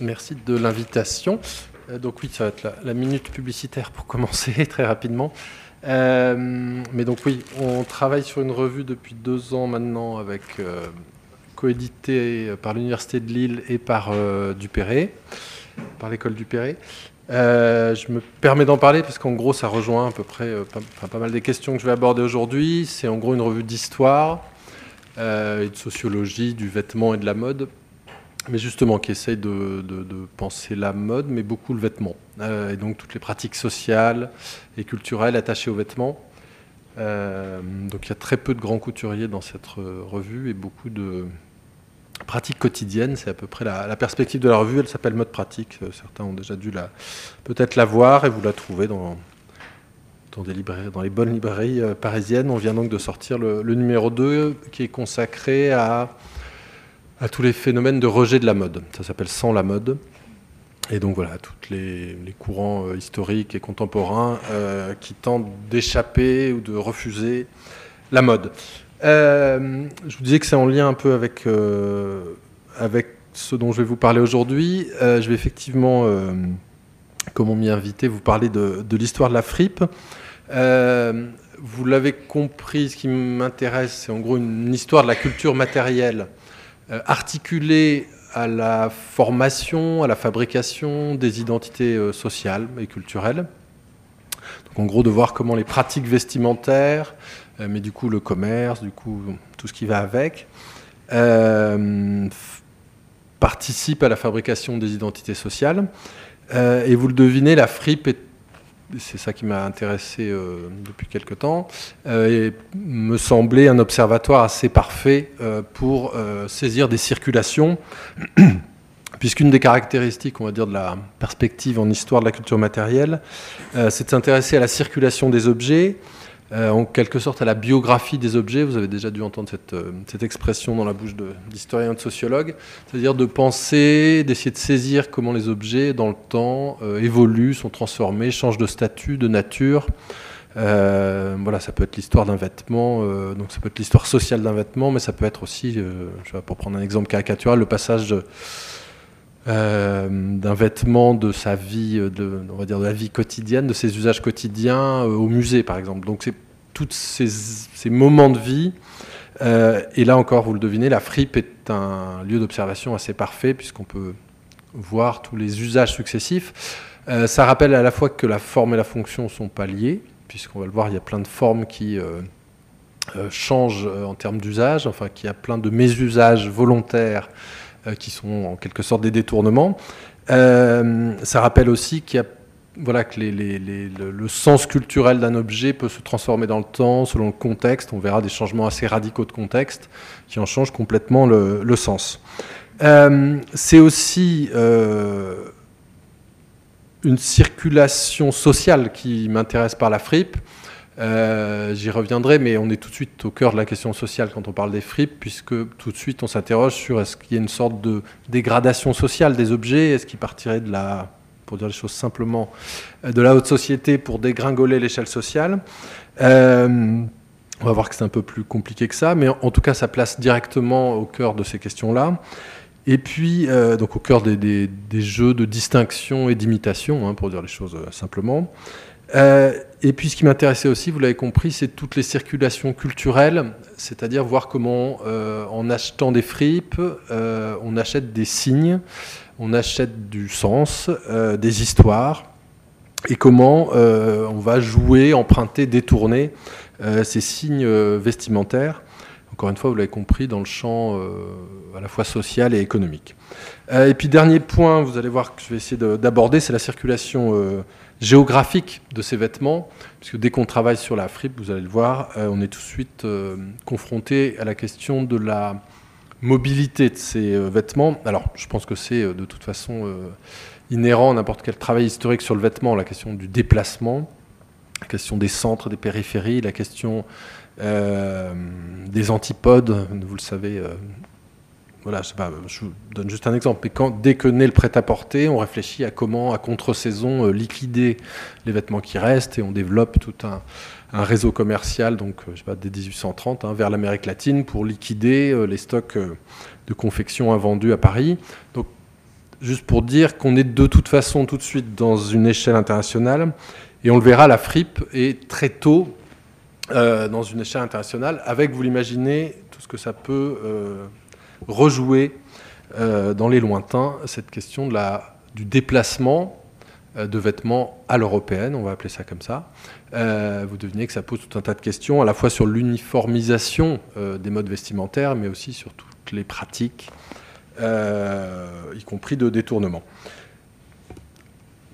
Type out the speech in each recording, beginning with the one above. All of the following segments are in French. Merci de l'invitation. Donc oui, ça va être la minute publicitaire pour commencer très rapidement. Mais donc oui, on travaille sur une revue depuis 2 ans maintenant, avec coédité par l'Université de Lille et par Duperré, par l'école Duperré. Je me permets d'en parler parce qu'en gros, ça rejoint à peu près pas mal des questions que je vais aborder aujourd'hui. C'est en gros une revue d'histoire et de sociologie, du vêtement et de la mode. Mais justement, qui essaye de penser la mode, mais beaucoup le vêtement. Et donc toutes les pratiques sociales et culturelles attachées aux vêtements. Donc il y a très peu de grands couturiers dans cette revue et beaucoup de pratiques quotidiennes. C'est à peu près la perspective de la revue. Elle s'appelle Mode pratique. Certains ont déjà dû peut-être la voir et vous la trouvez dans les bonnes librairies parisiennes. On vient donc de sortir le numéro 2 qui est consacré à tous les phénomènes de rejet de la mode. Ça s'appelle « Sans la mode ». Et donc voilà, tous les courants historiques et contemporains qui tentent d'échapper ou de refuser la mode. Je vous disais que c'est en lien un peu avec ce dont je vais vous parler aujourd'hui. Je vais effectivement, comme on m'y invitait, vous parler de l'histoire de la fripe. Vous l'avez compris, ce qui m'intéresse, c'est en gros une histoire de la culture matérielle articulée à la formation, à la fabrication des identités sociales et culturelles. Donc en gros, de voir comment les pratiques vestimentaires, mais du coup le commerce, du coup tout ce qui va avec, participent à la fabrication des identités sociales. Et vous le devinez, la fripe est, c'est ça qui m'a intéressé depuis quelque temps, et me semblait un observatoire assez parfait pour saisir des circulations, puisqu'une des caractéristiques, on va dire, de la perspective en histoire de la culture matérielle, c'est de s'intéresser à la circulation des objets, en quelque sorte à la biographie des objets. Vous avez déjà dû entendre cette expression dans la bouche d'historiens et de sociologues, c'est-à-dire de penser, d'essayer de saisir comment les objets dans le temps évoluent, sont transformés, changent de statut, de nature. Voilà, ça peut être l'histoire d'un vêtement, donc ça peut être l'histoire sociale d'un vêtement, mais ça peut être aussi, je sais pas, pour prendre un exemple caricatural, le passage d'un vêtement de sa vie, on va dire de la vie quotidienne, de ses usages quotidiens au musée par exemple. Donc c'est tous ces moments de vie. Et là encore, vous le devinez, la fripe est un lieu d'observation assez parfait puisqu'on peut voir tous les usages successifs. Ça rappelle à la fois que la forme et la fonction ne sont pas liées, puisqu'on va le voir, il y a plein de formes qui changent en termes d'usage, enfin qu'il y a plein de mésusages volontaires qui sont en quelque sorte des détournements. Ça rappelle aussi qu'il y a, voilà, que le sens culturel d'un objet peut se transformer dans le temps, selon le contexte. On verra des changements assez radicaux de contexte qui en changent complètement le sens. C'est aussi une circulation sociale qui m'intéresse par la fripe. J'y reviendrai, mais on est tout de suite au cœur de la question sociale quand on parle des fripes, puisque tout de suite on s'interroge sur est-ce qu'il y a une sorte de dégradation sociale des objets, est-ce qu'ils partiraient de la, pour dire les choses simplement, de la haute société pour dégringoler l'échelle sociale. On va voir que c'est un peu plus compliqué que ça, mais en tout cas ça place directement au cœur de ces questions-là. Et puis, donc au cœur des jeux de distinction et d'imitation, hein, pour dire les choses simplement. Et puis ce qui m'intéressait aussi, vous l'avez compris, c'est toutes les circulations culturelles, c'est-à-dire voir comment en achetant des fripes, on achète des signes, on achète du sens, des histoires, et comment on va jouer, emprunter, détourner ces signes vestimentaires. Encore une fois, vous l'avez compris, dans le champ à la fois social et économique. Et puis dernier point, vous allez voir que je vais essayer d'aborder, c'est la circulation géographique de ces vêtements, puisque dès qu'on travaille sur la fripe, vous allez le voir, on est tout de suite confronté à la question de la mobilité de ces vêtements. Alors, je pense que c'est de toute façon inhérent à n'importe quel travail historique sur le vêtement, la question du déplacement, la question des centres, des périphéries, la question des antipodes, vous le savez. Voilà, je sais pas, je vous donne juste un exemple. Mais dès que naît le prêt-à-porter, on réfléchit à comment, à contre-saison, liquider les vêtements qui restent, et on développe tout un réseau commercial, donc je sais pas, dès 1830, hein, vers l'Amérique latine, pour liquider les stocks de confection invendus à Paris. Donc, juste pour dire qu'on est de toute façon tout de suite dans une échelle internationale, et on le verra, la fripe est très tôt dans une échelle internationale, avec, vous l'imaginez, tout ce que ça peut rejouer dans les lointains, cette question de du déplacement de vêtements à l'européenne, on va appeler ça comme ça. Vous devinez que ça pose tout un tas de questions, à la fois sur l'uniformisation des modes vestimentaires, mais aussi sur toutes les pratiques, y compris de détournement.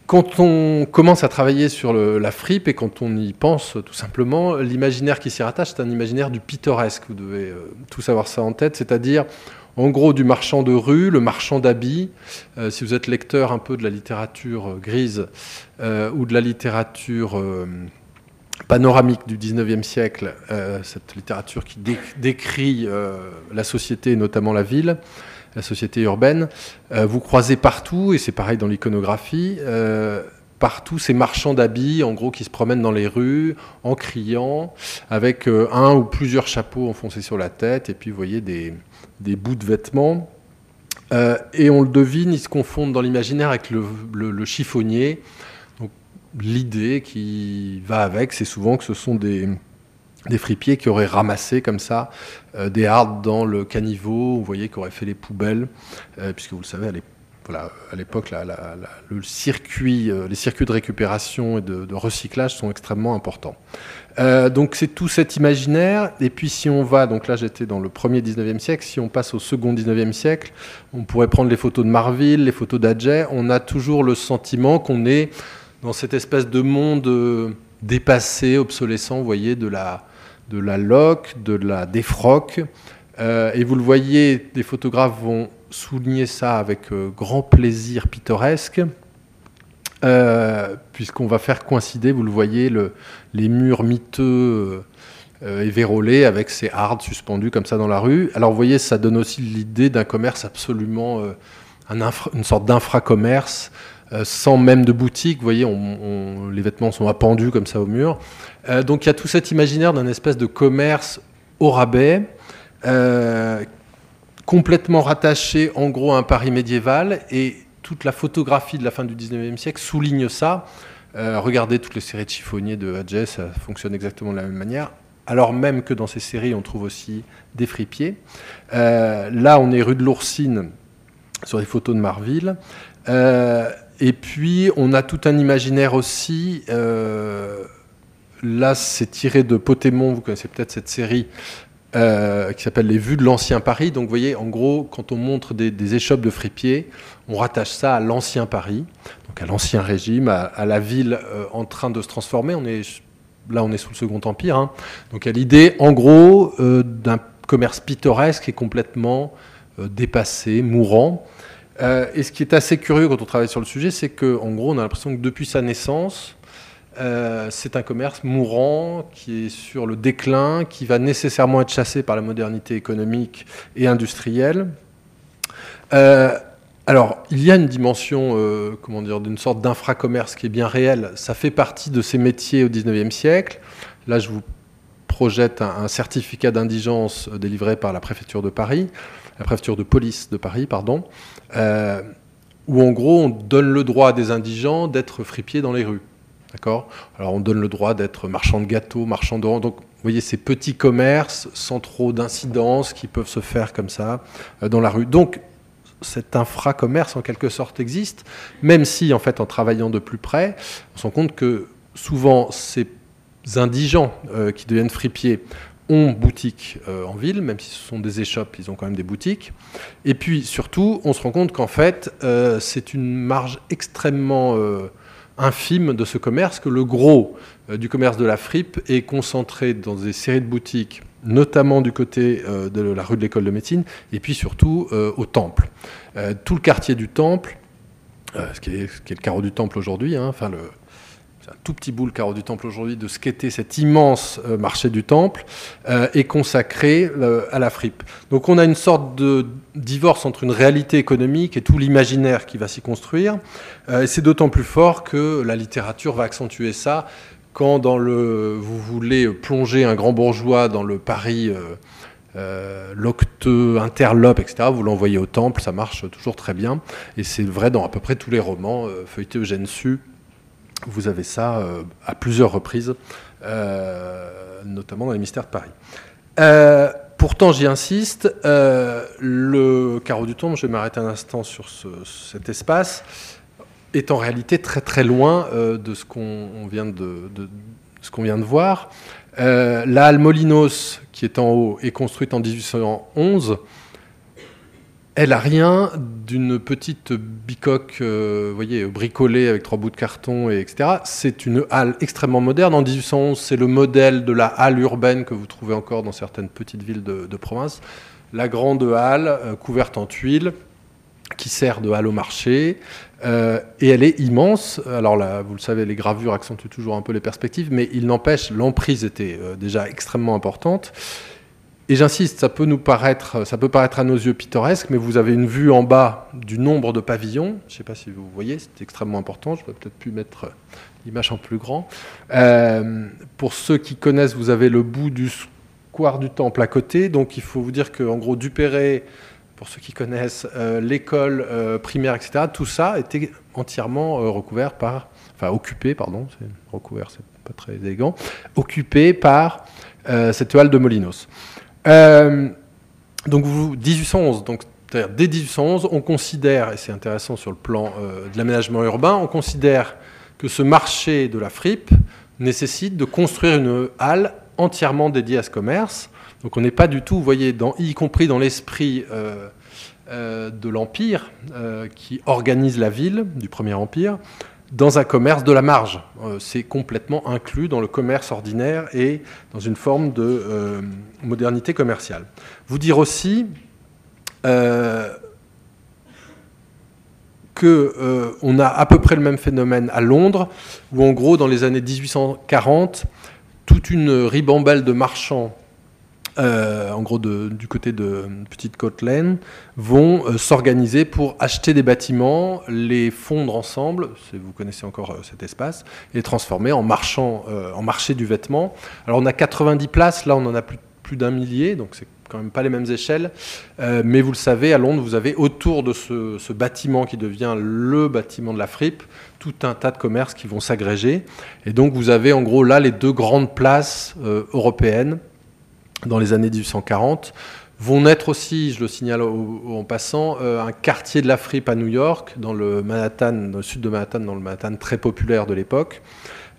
Quand on commence à travailler sur la fripe, et quand on y pense tout simplement, l'imaginaire qui s'y rattache, c'est un imaginaire du pittoresque. Vous devez tous avoir ça en tête, c'est-à-dire, en gros, du marchand de rue, le marchand d'habits. Si vous êtes lecteur un peu de la littérature grise ou de la littérature panoramique du 19e siècle, cette littérature qui décrit la société, notamment la ville, la société urbaine, vous croisez partout, et c'est pareil dans l'iconographie, partout ces marchands d'habits, en gros, qui se promènent dans les rues, en criant, avec un ou plusieurs chapeaux enfoncés sur la tête, et puis vous voyez des bouts de vêtements, et on le devine, ils se confondent dans l'imaginaire avec le chiffonnier. Donc l'idée qui va avec, c'est souvent que ce sont des fripiers qui auraient ramassé comme ça des hardes dans le caniveau, vous voyez, qui auraient fait les poubelles, puisque vous le savez, à l'époque, les circuits de récupération et de recyclage sont extrêmement importants. Donc c'est tout cet imaginaire, et puis si on va, donc là j'étais dans le premier 19e siècle, si on passe au second 19e siècle, on pourrait prendre les photos de Marville, les photos d'Adjay, on a toujours le sentiment qu'on est dans cette espèce de monde dépassé, obsolescent, vous voyez, de la loque, de la défroque, et vous le voyez, des photographes vont souligner ça avec grand plaisir pittoresque, puisqu'on va faire coïncider, vous le voyez, les murs miteux et vérolés avec ces hardes suspendues comme ça dans la rue. Alors vous voyez, ça donne aussi l'idée d'un commerce absolument, une sorte d'infra-commerce, sans même de boutique, vous voyez, les vêtements sont appendus comme ça au mur. Donc il y a tout cet imaginaire d'un espèce de commerce au rabais, complètement rattaché en gros à un Paris médiéval, et toute la photographie de la fin du 19e siècle souligne ça. Regardez toutes les séries de chiffonniers de Adjay, ça fonctionne exactement de la même manière, alors même que dans ces séries on trouve aussi des fripiers. Là on est rue de l'Oursine sur les photos de Marville, et puis on a tout un imaginaire aussi, là c'est tiré de Potémon, vous connaissez peut-être cette série, qui s'appelle Les Vues de l'Ancien Paris. Donc vous voyez, en gros, quand on montre des échoppes de fripiers, on rattache ça à l'Ancien Paris, donc à l'Ancien Régime, à la ville en train de se transformer. On est sous le Second Empire, hein. Donc à l'idée, en gros, d'un commerce pittoresque et complètement dépassé, mourant. Et ce qui est assez curieux quand on travaille sur le sujet, c'est qu'en gros, on a l'impression que depuis sa naissance, c'est un commerce mourant qui est sur le déclin, qui va nécessairement être chassé par la modernité économique et industrielle. Alors, il y a une dimension, comment dire, d'une sorte d'infra-commerce qui est bien réelle. Ça fait partie de ces métiers au 19e siècle. Là, je vous projette un certificat d'indigence délivré par la préfecture de Paris, la préfecture de police de Paris, pardon, où en gros, on donne le droit à des indigents d'être fripiers dans les rues. D'accord ? Alors, on donne le droit d'être marchand de gâteaux, marchand d'oranges. Donc, vous voyez, ces petits commerces sans trop d'incidence qui peuvent se faire comme ça dans la rue. Donc, cet infra-commerce, en quelque sorte, existe, même si, en fait, en travaillant de plus près, on se rend compte que souvent, ces indigents qui deviennent fripiers ont boutique en ville, même si ce sont des échoppes, ils ont quand même des boutiques. Et puis, surtout, on se rend compte qu'en fait, c'est une marge extrêmement infime de ce commerce, que le gros du commerce de la fripe est concentré dans des séries de boutiques, notamment du côté de la rue de l'École de médecine, et puis surtout au Temple. Tout le quartier du Temple, ce qui est le carreau du Temple aujourd'hui, hein, enfin c'est un tout petit bout le carreau du Temple aujourd'hui, de ce qu'était cet immense marché du Temple, est consacré à la fripe. Donc on a une sorte de divorce entre une réalité économique et tout l'imaginaire qui va s'y construire, et c'est d'autant plus fort que la littérature va accentuer ça, quand vous voulez plonger un grand bourgeois dans le Paris l'octeux, interlope, etc. Vous l'envoyez au temple, ça marche toujours très bien. Et c'est vrai dans à peu près tous les romans. Feuilleté Eugène Sue, vous avez ça à plusieurs reprises, notamment dans les Mystères de Paris. Pourtant, j'y insiste, le carreau du temple, je vais m'arrêter un instant sur cet espace, est en réalité très très loin de ce qu'on vient de voir. La Halle Molinos, qui est en haut, est construite en 1811. Elle n'a rien d'une petite bicoque voyez, bricolée avec 3 bouts de carton, et etc. C'est une halle extrêmement moderne. En 1811, c'est le modèle de la halle urbaine que vous trouvez encore dans certaines petites villes de province. La grande halle couverte en tuiles, qui sert de halle au marché, et elle est immense. Alors là, vous le savez, les gravures accentuent toujours un peu les perspectives, mais il n'empêche, l'emprise était déjà extrêmement importante. Et j'insiste, ça peut paraître à nos yeux pittoresque, mais vous avez une vue en bas du nombre de pavillons. Je ne sais pas si vous voyez, c'est extrêmement important. J'aurais peut-être pu mettre l'image en plus grand. Pour ceux qui connaissent, vous avez le bout du square du Temple à côté. Donc il faut vous dire qu'en gros, Duperré, pour ceux qui connaissent, l'école primaire, etc., tout ça était entièrement occupé, c'est pas très élégant, occupé par cette halle de Molinos. Donc 1811, donc c'est-à-dire dès 1811, on considère, et c'est intéressant sur le plan de l'aménagement urbain, on considère que ce marché de la fripe nécessite de construire une halle entièrement dédiée à ce commerce. Donc on n'est pas du tout, vous voyez, y compris dans l'esprit de l'Empire qui organise la ville, du Premier Empire, dans un commerce de la marge. C'est complètement inclus dans le commerce ordinaire et dans une forme de modernité commerciale. Vous dire aussi qu'on a à peu près le même phénomène à Londres, où en gros, dans les années 1840, toute une ribambelle de marchands, en gros du côté de Petite Côte Lane, vont s'organiser pour acheter des bâtiments, les fondre ensemble, si vous connaissez encore cet espace, et les transformer en marché du vêtement. Alors on a 90 places, là on en a plus d'1 000, donc c'est quand même pas les mêmes échelles, mais vous le savez, à Londres, vous avez autour de ce bâtiment qui devient le bâtiment de la fripe, tout un tas de commerces qui vont s'agréger, et donc vous avez en gros là les 2 grandes places européennes. Dans les années 1840, vont naître aussi, je le signale en passant, un quartier de la fripe à New York, dans le sud de Manhattan, dans le Manhattan très populaire de l'époque,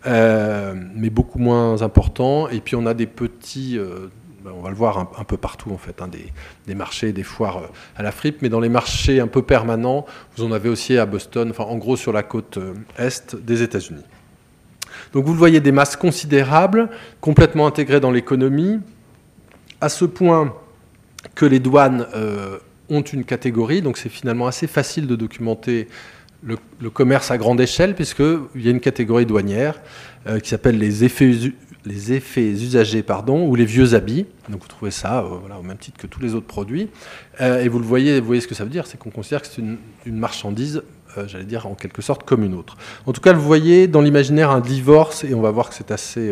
mais beaucoup moins important. Et puis on a des petits, on va le voir un peu partout en fait, des marchés, des foires à la fripe, mais dans les marchés un peu permanents, vous en avez aussi à Boston, enfin en gros sur la côte est des États-Unis. Donc vous le voyez, des masses considérables, complètement intégrées dans l'économie, à ce point que les douanes ont une catégorie, donc c'est finalement assez facile de documenter le commerce à grande échelle, puisqu'il y a une catégorie douanière qui s'appelle les effets usagers, ou les vieux habits. Donc vous trouvez ça au même titre que tous les autres produits. Et vous voyez ce que ça veut dire, c'est qu'on considère que c'est une marchandise, j'allais dire en quelque sorte comme une autre. En tout cas, vous voyez dans l'imaginaire un divorce, et on va voir que c'est assez,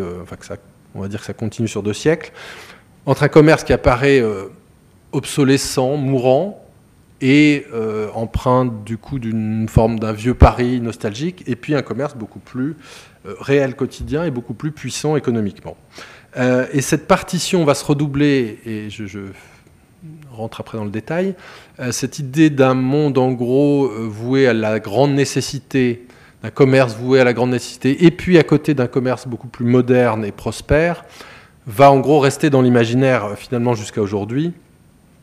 on va dire que ça continue sur 2 siècles. Entre un commerce qui apparaît obsolescent, mourant, et empreint du coup d'une forme d'un vieux Paris nostalgique, et puis un commerce beaucoup plus réel, quotidien, et beaucoup plus puissant économiquement. Et cette partition va se redoubler, et je rentre après dans le détail, cette idée d'un monde en gros voué à la grande nécessité, d'un commerce voué à la grande nécessité, et puis à côté d'un commerce beaucoup plus moderne et prospère, va en gros rester dans l'imaginaire finalement jusqu'à aujourd'hui,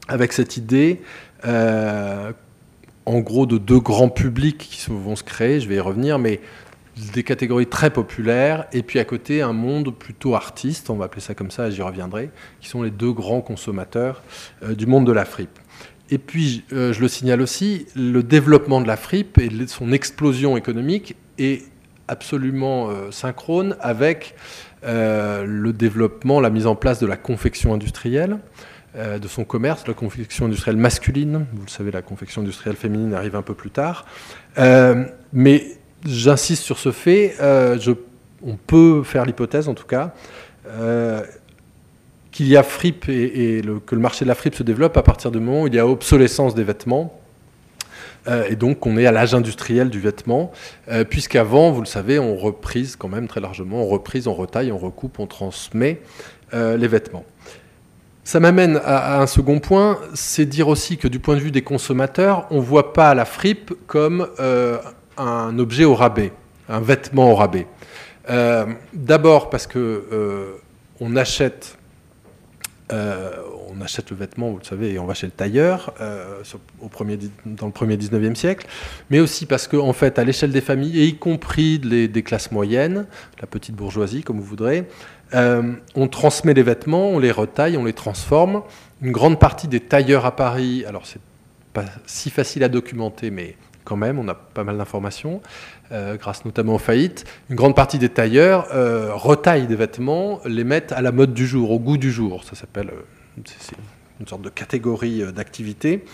avec cette idée en gros de 2 grands publics qui vont se créer, je vais y revenir, mais des catégories très populaires, et puis à côté un monde plutôt artiste, on va appeler ça comme ça, j'y reviendrai, qui sont les 2 grands consommateurs du monde de la fripe. Et puis, je le signale aussi, le développement de la fripe et son explosion économique est absolument synchrone avec le développement, la mise en place de la confection industrielle, de son commerce, la confection industrielle masculine, vous le savez, la confection industrielle féminine arrive un peu plus tard, mais j'insiste sur ce fait, on peut faire l'hypothèse en tout cas, qu'il y a fripe que le marché de la fripe se développe à partir du moment où il y a obsolescence des vêtements. Et donc, on est à l'âge industriel du vêtement, puisqu'avant, vous le savez, on reprise quand même très largement, on reprise, on retaille, on recoupe, on transmet les vêtements. Ça m'amène à un second point, c'est dire aussi que du point de vue des consommateurs, on ne voit pas la fripe comme un objet au rabais, un vêtement au rabais. D'abord parce qu'on achète le vêtement, vous le savez, et on va chez le tailleur dans le premier 19e siècle, mais aussi parce qu'en fait, à l'échelle des familles, et y compris des classes moyennes, la petite bourgeoisie, comme vous voudrez, on transmet les vêtements, on les retaille, on les transforme. Une grande partie des tailleurs à Paris, alors c'est pas si facile à documenter, mais quand même, on a pas mal d'informations, grâce notamment aux faillites. Une grande partie des tailleurs retaillent des vêtements, les mettent à la mode du jour, au goût du jour. Ça s'appelle, c'est une sorte de catégorie d'activité.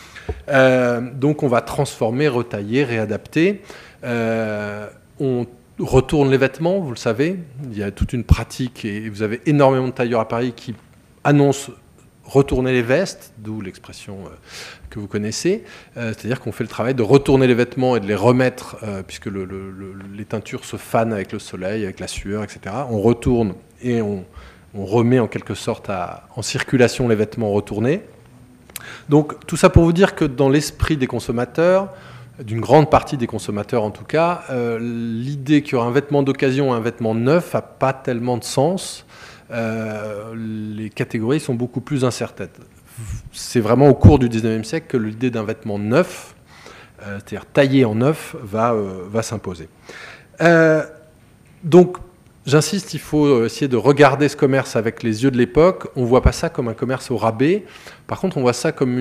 Donc on va transformer, retailler, réadapter. On retourne les vêtements, vous le savez. Il y a toute une pratique et vous avez énormément de tailleurs à Paris qui annoncent retourner les vestes, d'où l'expression que vous connaissez, c'est-à-dire qu'on fait le travail de retourner les vêtements et de les remettre, puisque les teintures se fanent avec le soleil, avec la sueur, etc. On retourne et on remet en quelque sorte en circulation les vêtements retournés. Donc tout ça pour vous dire que dans l'esprit des consommateurs, d'une grande partie des consommateurs en tout cas, l'idée qu'il y aura un vêtement d'occasion, un vêtement neuf, n'a pas tellement de sens. Les catégories sont beaucoup plus incertaines. C'est vraiment au cours du 19e siècle que l'idée d'un vêtement neuf, c'est-à-dire taillé en neuf, va s'imposer. Donc, j'insiste, il faut essayer de regarder ce commerce avec les yeux de l'époque. On ne voit pas ça comme un commerce au rabais. Par contre, on voit ça comme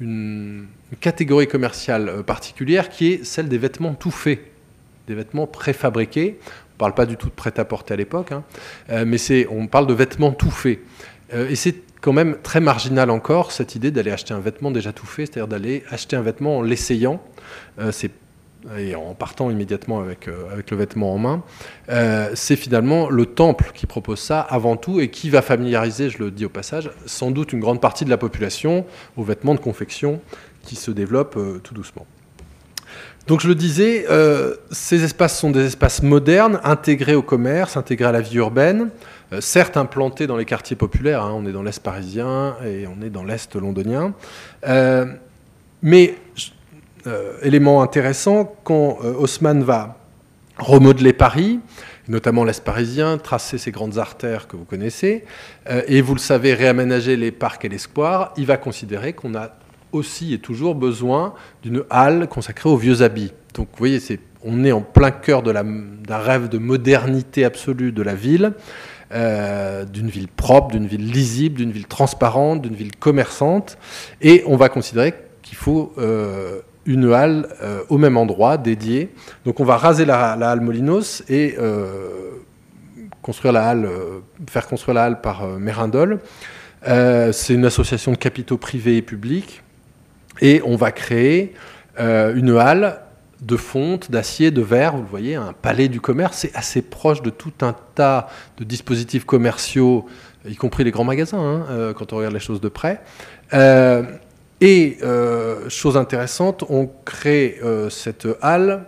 une catégorie commerciale particulière qui est celle des vêtements tout faits, des vêtements préfabriqués. On ne parle pas du tout de prêt-à-porter à l'époque, hein, mais on parle de vêtements tout faits. Et c'est quand même très marginal encore, cette idée d'aller acheter un vêtement déjà tout fait, c'est-à-dire d'aller acheter un vêtement en l'essayant, et en partant immédiatement avec le vêtement en main. C'est finalement le temple qui propose ça avant tout, et qui va familiariser, je le dis au passage, sans doute une grande partie de la population aux vêtements de confection qui se développent tout doucement. Donc je le disais, ces espaces sont des espaces modernes, intégrés au commerce, intégrés à la vie urbaine, certes implantés dans les quartiers populaires, hein, on est dans l'Est parisien et on est dans l'Est londonien, mais élément intéressant, quand Haussmann va remodeler Paris, notamment l'Est parisien, tracer ses grandes artères que vous connaissez, et vous le savez, réaménager les parcs et les squares, il va considérer qu'on a aussi et toujours besoin d'une halle consacrée aux vieux habits. Donc vous voyez, on est en plein cœur d'un rêve de modernité absolue de la ville, d'une ville propre, d'une ville lisible, d'une ville transparente, d'une ville commerçante, et on va considérer qu'il faut une halle au même endroit, dédiée. Donc on va raser la halle Molinos et faire construire la halle par Mérindol. C'est une association de capitaux privés et publics. Et on va créer une halle de fonte, d'acier, de verre, vous le voyez, un palais du commerce. C'est assez proche de tout un tas de dispositifs commerciaux, y compris les grands magasins, hein, quand on regarde les choses de près. Chose intéressante, on crée cette halle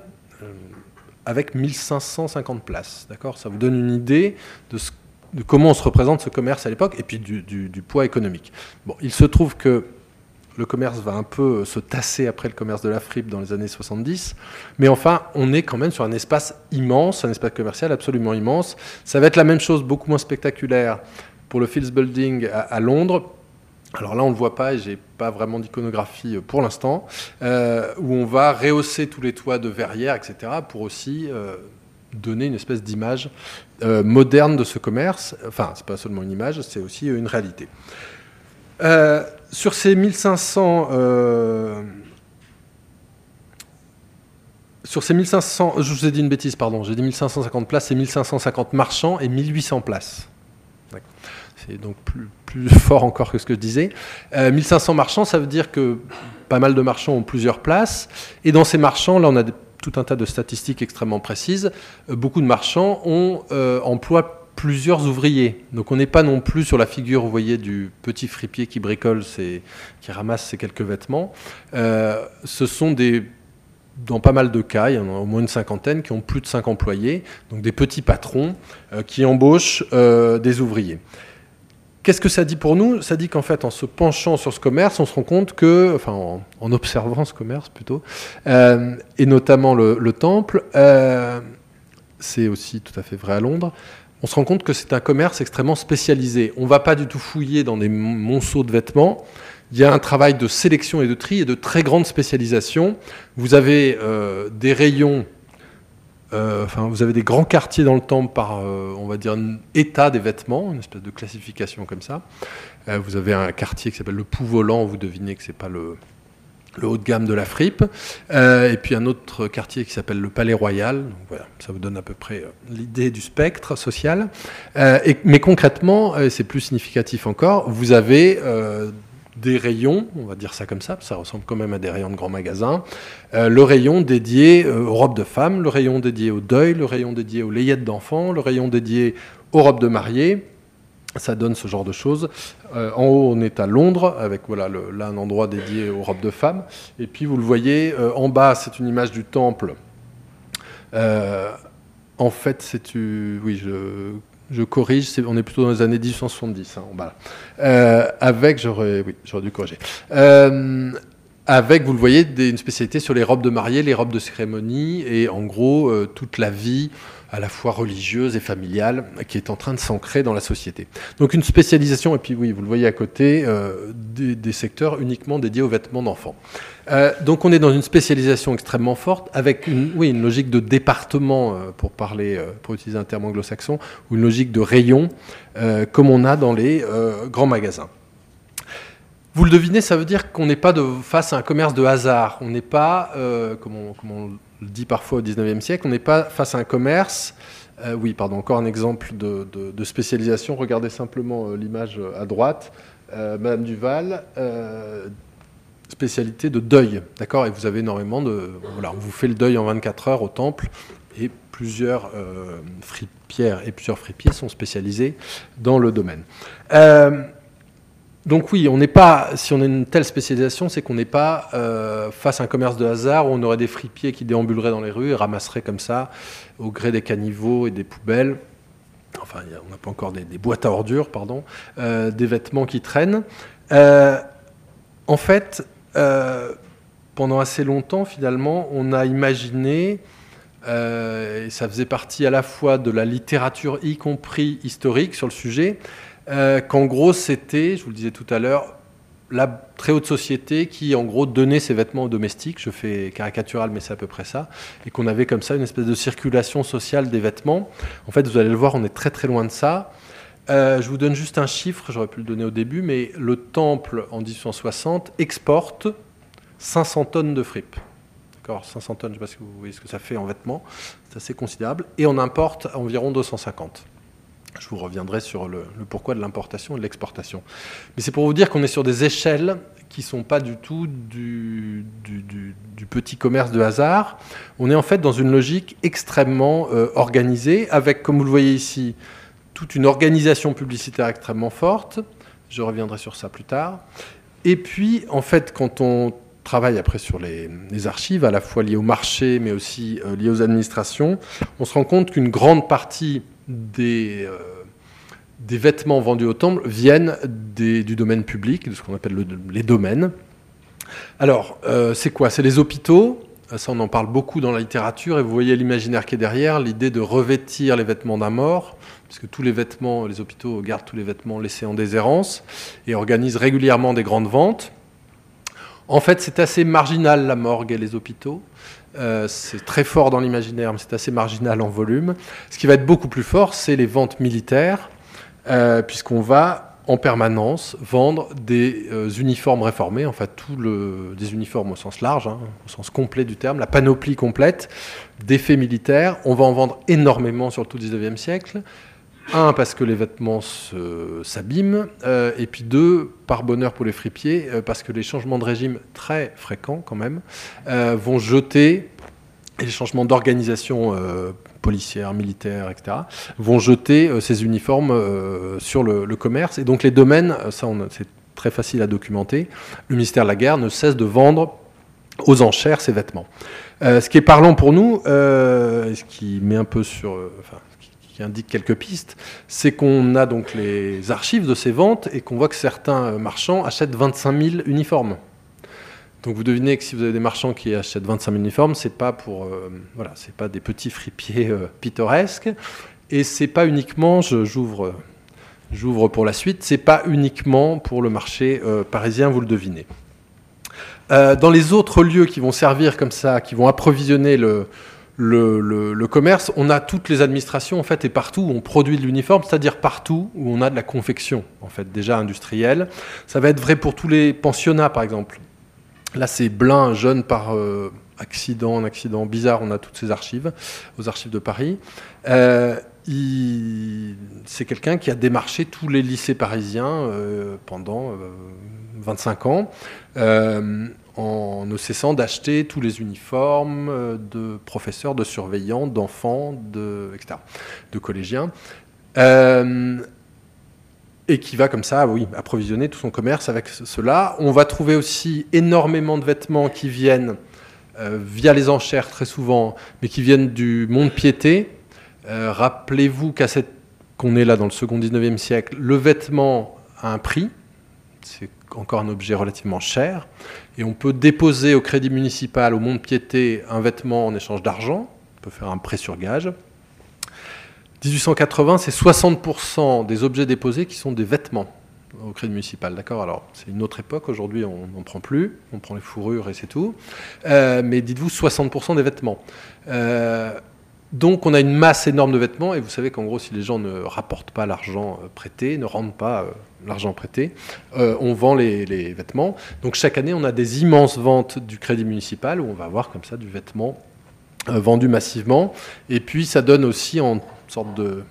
avec 1550 places. D'accord ? Ça vous donne une idée de comment on se représente ce commerce à l'époque, et puis du poids économique. Bon, il se trouve que le commerce va un peu se tasser après le commerce de la fripe dans les années 70, mais enfin, on est quand même sur un espace immense, un espace commercial absolument immense. Ça va être la même chose, beaucoup moins spectaculaire, pour le Fields Building à Londres. Alors là, on ne le voit pas, et je n'ai pas vraiment d'iconographie pour l'instant, où on va rehausser tous les toits de verrières, etc., pour aussi donner une espèce d'image moderne de ce commerce. Enfin, c'est pas seulement une image, c'est aussi une réalité. Sur ces 1500... Je vous ai dit une bêtise, pardon. J'ai dit 1550 places, c'est 1550 marchands et 1800 places. C'est donc plus fort encore que ce que je disais. 1500 marchands, ça veut dire que pas mal de marchands ont plusieurs places. Et dans ces marchands, là, on a tout un tas de statistiques extrêmement précises. Beaucoup de marchands emploient plusieurs ouvriers. Donc on n'est pas non plus sur la figure, vous voyez, du petit fripier qui bricole, qui ramasse ses quelques vêtements. Ce sont des... Dans pas mal de cas, il y en a au moins une cinquantaine qui ont plus de 5 employés, donc des petits patrons qui embauchent des ouvriers. Qu'est-ce que ça dit pour nous? Ça dit qu'en fait, en se penchant sur ce commerce, on se rend compte que, enfin, en observant ce commerce plutôt, et notamment le temple, c'est aussi tout à fait vrai à Londres, on se rend compte que c'est un commerce extrêmement spécialisé. On ne va pas du tout fouiller dans des monceaux de vêtements. Il y a un travail de sélection et de tri et de très grande spécialisation. Vous avez des rayons, enfin, vous avez des grands quartiers dans le temple par, on va dire, un état des vêtements, une espèce de classification comme ça. Vous avez un quartier qui s'appelle le Pou-Volant, vous devinez que ce n'est pas le haut de gamme de la fripe. Et puis un autre quartier qui s'appelle le Palais Royal. Donc, voilà, ça vous donne à peu près l'idée du spectre social. Mais concrètement, c'est plus significatif encore, vous avez... des rayons, on va dire ça comme ça, ça ressemble quand même à des rayons de grands magasins, le rayon dédié aux robes de femmes, le rayon dédié au deuil, le rayon dédié aux layettes d'enfants, le rayon dédié aux robes de mariée, ça donne ce genre de choses. En haut, on est à Londres, avec voilà, là un endroit dédié aux robes de femmes, et puis vous le voyez, en bas, c'est une image du temple. En fait, c'est... Oui, je corrige, on est plutôt dans les années 1870, hein, en bas. Avec, j'aurais dû corriger. Avec, vous le voyez, une spécialité sur les robes de mariée, les robes de cérémonie, et en gros, toute la vie à la fois religieuse et familiale qui est en train de s'ancrer dans la société. Donc une spécialisation, et puis oui, vous le voyez à côté, des secteurs uniquement dédiés aux vêtements d'enfants. Donc on est dans une spécialisation extrêmement forte, avec une logique de département, pour utiliser un terme anglo-saxon, ou une logique de rayon, comme on a dans les grands magasins. Vous le devinez, ça veut dire qu'on n'est pas face à un commerce de hasard. On n'est pas, comme on le dit parfois au XIXe siècle, on n'est pas face à un commerce... oui, pardon, encore un exemple de spécialisation. Regardez simplement l'image à droite. Madame Duval... spécialité de deuil, d'accord, et vous avez énormément de... Voilà, on vous fait le deuil en 24 heures au temple, et plusieurs fripiers sont spécialisés dans le domaine. Donc oui, on n'est pas... Si on a une telle spécialisation, c'est qu'on n'est pas face à un commerce de hasard où on aurait des fripiers qui déambuleraient dans les rues et ramasseraient comme ça, au gré des caniveaux et des poubelles, enfin, on n'a pas encore des boîtes à ordures, pardon, des vêtements qui traînent. En fait... pendant assez longtemps, finalement, on a imaginé, et ça faisait partie à la fois de la littérature, y compris historique, sur le sujet, qu'en gros, c'était, je vous le disais tout à l'heure, la très haute société qui, en gros, donnait ses vêtements aux domestiques, je fais caricatural, mais c'est à peu près ça, et qu'on avait comme ça une espèce de circulation sociale des vêtements. En fait, vous allez le voir, on est très très loin de ça. Je vous donne juste un chiffre, j'aurais pu le donner au début, mais le temple, en 1860, exporte 500 tonnes de fripes. D'accord, 500 tonnes, je ne sais pas si vous voyez ce que ça fait en vêtements, c'est assez considérable, et on importe environ 250. Je vous reviendrai sur le pourquoi de l'importation et de l'exportation. Mais c'est pour vous dire qu'on est sur des échelles qui ne sont pas du tout du petit commerce de hasard. On est en fait dans une logique extrêmement organisée, avec, comme vous le voyez ici, toute une organisation publicitaire extrêmement forte, je reviendrai sur ça plus tard, et puis en fait quand on travaille après sur les archives, à la fois liées au marché mais aussi liées aux administrations, on se rend compte qu'une grande partie des vêtements vendus au temple viennent du domaine public, de ce qu'on appelle les domaines. Alors c'est quoi? C'est les hôpitaux. Ça, on en parle beaucoup dans la littérature, et vous voyez l'imaginaire qui est derrière, l'idée de revêtir les vêtements d'un mort, puisque tous les vêtements, les hôpitaux gardent tous les vêtements laissés en déshérence, et organisent régulièrement des grandes ventes. En fait, c'est assez marginal, la morgue et les hôpitaux. C'est très fort dans l'imaginaire, mais c'est assez marginal en volume. Ce qui va être beaucoup plus fort, c'est les ventes militaires, puisqu'on va... en permanence, vendre des uniformes réformés, enfin des uniformes au sens large, hein, au sens complet du terme, la panoplie complète des faits militaires. On va en vendre énormément sur tout le XIXe siècle. Un, parce que les vêtements s'abîment, et puis deux, par bonheur pour les fripiers, parce que les changements de régime très fréquents quand même, vont jeter et les changements d'organisation policière, militaire, etc., vont jeter ces uniformes sur le commerce. Et donc les domaines, ça c'est très facile à documenter, le ministère de la Guerre ne cesse de vendre aux enchères ses vêtements. Ce qui est parlant pour nous, ce qui met un peu sur... qui indique quelques pistes, c'est qu'on a donc les archives de ces ventes et qu'on voit que certains marchands achètent 25 000 uniformes. Donc vous devinez que si vous avez des marchands qui achètent 25 000 uniformes, c'est pas pour, voilà, c'est pas des petits fripiers pittoresques, et c'est pas uniquement, j'ouvre pour la suite, c'est pas uniquement pour le marché parisien, vous le devinez. Dans les autres lieux qui vont servir comme ça, qui vont approvisionner le commerce, on a toutes les administrations en fait, et partout où on produit de l'uniforme, c'est-à-dire partout où on a de la confection en fait, déjà industrielle. Ça va être vrai pour tous les pensionnats par exemple. Là c'est Blain, jeune par un accident bizarre, on a toutes ces archives, aux archives de Paris. C'est quelqu'un qui a démarché tous les lycées parisiens pendant 25 ans. En ne cessant d'acheter tous les uniformes de professeurs, de surveillants, d'enfants, etc., de collégiens, et qui va comme ça, oui, approvisionner tout son commerce avec cela. On va trouver aussi énormément de vêtements qui viennent via les enchères très souvent, mais qui viennent du mont-de-piété. Rappelez-vous qu'on est là dans le second 19e siècle, le vêtement a un prix, c'est encore un objet relativement cher, et on peut déposer au crédit municipal, au mont-de-piété, un vêtement en échange d'argent, on peut faire un prêt sur gage. 1880, c'est 60% des objets déposés qui sont des vêtements au crédit municipal, d'accord? Alors, c'est une autre époque, aujourd'hui on n'en prend plus, on prend les fourrures et c'est tout, mais dites-vous 60% des vêtements. Donc on a une masse énorme de vêtements, et vous savez qu'en gros, si les gens ne rapportent pas l'argent prêté, ne rendent pas l'argent prêté, on vend les vêtements. Donc chaque année, on a des immenses ventes du crédit municipal, où on va avoir comme ça du vêtement vendu massivement. Et puis ça donne aussi, en sorte de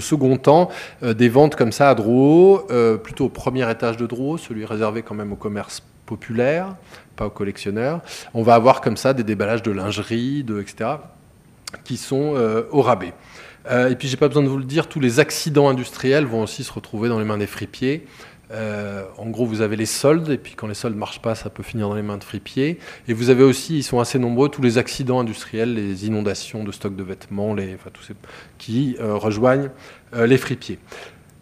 second temps, des ventes comme ça à Drouot, plutôt au premier étage de Drouot, celui réservé quand même au commerce populaire, pas aux collectionneurs. On va avoir comme ça des déballages de lingerie, etc., qui sont au rabais. Et puis, j'ai pas besoin de vous le dire, tous les accidents industriels vont aussi se retrouver dans les mains des fripiers. En gros, vous avez les soldes, et puis quand les soldes ne marchent pas, ça peut finir dans les mains de fripiers. Et vous avez aussi, ils sont assez nombreux, tous les accidents industriels, les inondations de stocks de vêtements, tous ces, qui rejoignent les fripiers.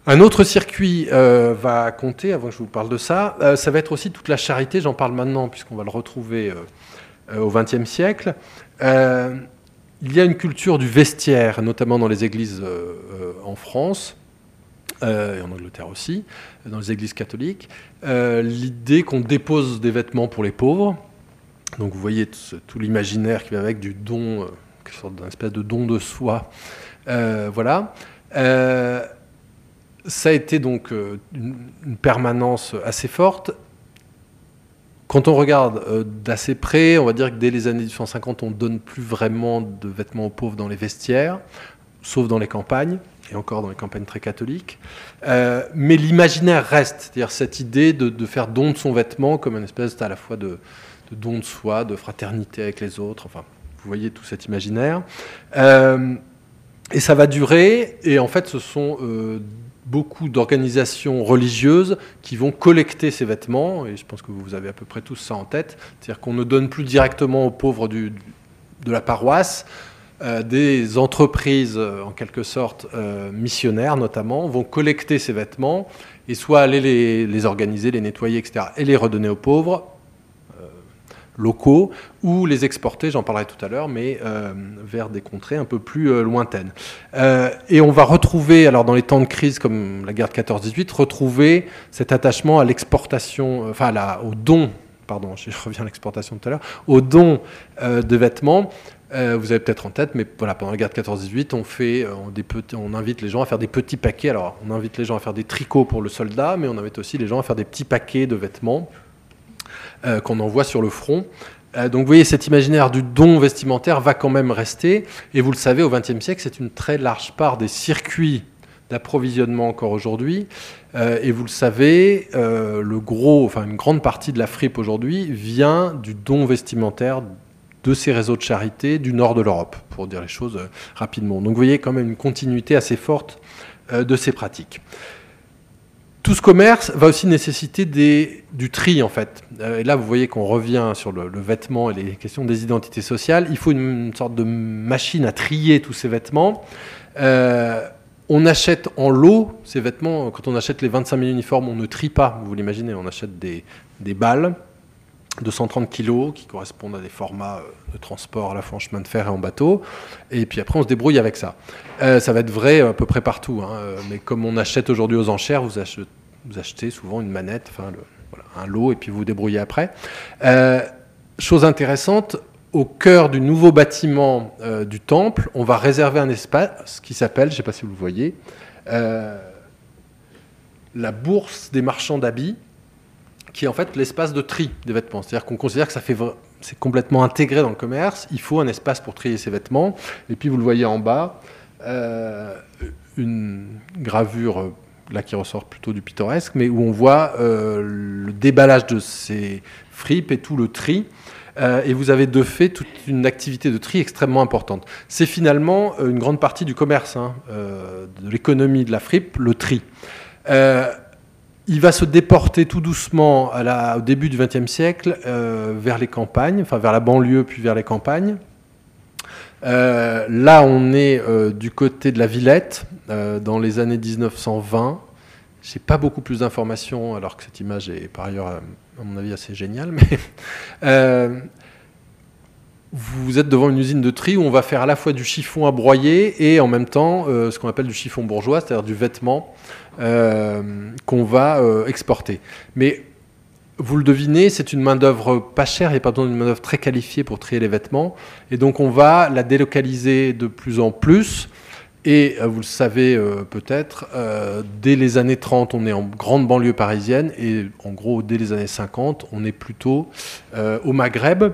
Un autre circuit va compter, avant que je vous parle de ça, ça va être aussi toute la charité, j'en parle maintenant, puisqu'on va le retrouver au XXe siècle. Il y a une culture du vestiaire, notamment dans les églises en France, et en Angleterre aussi, dans les églises catholiques. L'idée qu'on dépose des vêtements pour les pauvres. Donc vous voyez tout l'imaginaire qui va avec du don, une sorte d'espèce de don de soi. Voilà. Ça a été donc une permanence assez forte. Quand on regarde d'assez près, on va dire que dès les années 1850, on ne donne plus vraiment de vêtements aux pauvres dans les vestiaires, sauf dans les campagnes, et encore dans les campagnes très catholiques. Mais l'imaginaire reste, c'est-à-dire cette idée de faire don de son vêtement comme une espèce à la fois de don de soi, de fraternité avec les autres, enfin, vous voyez tout cet imaginaire. Et ça va durer, et en fait, ce sont... beaucoup d'organisations religieuses qui vont collecter ces vêtements, et je pense que vous avez à peu près tous ça en tête, c'est-à-dire qu'on ne donne plus directement aux pauvres de la paroisse, des entreprises, en quelque sorte, missionnaires notamment, vont collecter ces vêtements, et soit aller les organiser, les nettoyer, etc., et les redonner aux pauvres locaux, ou les exporter, j'en parlerai tout à l'heure, mais vers des contrées un peu plus lointaines. Et on va retrouver, alors dans les temps de crise comme la guerre de 14-18, retrouver cet attachement à l'exportation, enfin au don, pardon, je reviens à l'exportation tout à l'heure, au don de vêtements. Vous avez peut-être en tête, mais voilà, pendant la guerre de 14-18, on invite les gens à faire des petits paquets. Alors, on invite les gens à faire des tricots pour le soldat, mais on invite aussi les gens à faire des petits paquets de vêtements qu'on envoie sur le front. Donc vous voyez, cet imaginaire du don vestimentaire va quand même rester, et vous le savez, au XXe siècle, c'est une très large part des circuits d'approvisionnement encore aujourd'hui, et vous le savez, une grande partie de la fripe aujourd'hui vient du don vestimentaire de ces réseaux de charité du nord de l'Europe, pour dire les choses rapidement. Donc vous voyez quand même une continuité assez forte de ces pratiques. Tout ce commerce va aussi nécessiter du tri, en fait. Et là, vous voyez qu'on revient sur le vêtement et les questions des identités sociales. Il faut une sorte de machine à trier tous ces vêtements. On achète en lot ces vêtements. Quand on achète les 25 000 uniformes, on ne trie pas, vous l'imaginez. On achète des balles de 130 kilos qui correspondent à des formats de transport à la fois en chemin de fer et en bateau. Et puis après, on se débrouille avec ça. Ça va être vrai à peu près partout, hein. Mais comme on achète aujourd'hui aux enchères, vous achetez souvent une manette, enfin voilà, un lot, et puis vous vous débrouillez après. Chose intéressante, au cœur du nouveau bâtiment du temple, on va réserver un espace qui s'appelle, je ne sais pas si vous le voyez, la bourse des marchands d'habits, qui est en fait l'espace de tri des vêtements. C'est-à-dire qu'on considère que c'est complètement intégré dans le commerce. Il faut un espace pour trier ses vêtements. Et puis, vous le voyez en bas, une gravure, là, qui ressort plutôt du pittoresque, mais où on voit le déballage de ces fripes et tout le tri. Et vous avez de fait toute une activité de tri extrêmement importante. C'est finalement une grande partie du commerce, hein, de l'économie de la fripe, le tri. Il va se déporter tout doucement au début du XXe siècle vers les campagnes, enfin vers la banlieue puis vers les campagnes. Là, on est du côté de la Villette dans les années 1920. Je n'ai pas beaucoup plus d'informations, alors que cette image est par ailleurs, à mon avis, assez géniale. Mais vous êtes devant une usine de tri où on va faire à la fois du chiffon à broyer et en même temps ce qu'on appelle du chiffon bourgeois, c'est-à-dire du vêtement qu'on va exporter. Mais vous le devinez, c'est une main-d'œuvre pas chère, il n'y a pas besoin d'une main-d'œuvre très qualifiée pour trier les vêtements. Et donc on va la délocaliser de plus en plus. Et vous le savez peut-être, dès les années 30, on est en grande banlieue parisienne. Et en gros, dès les années 50, on est plutôt au Maghreb.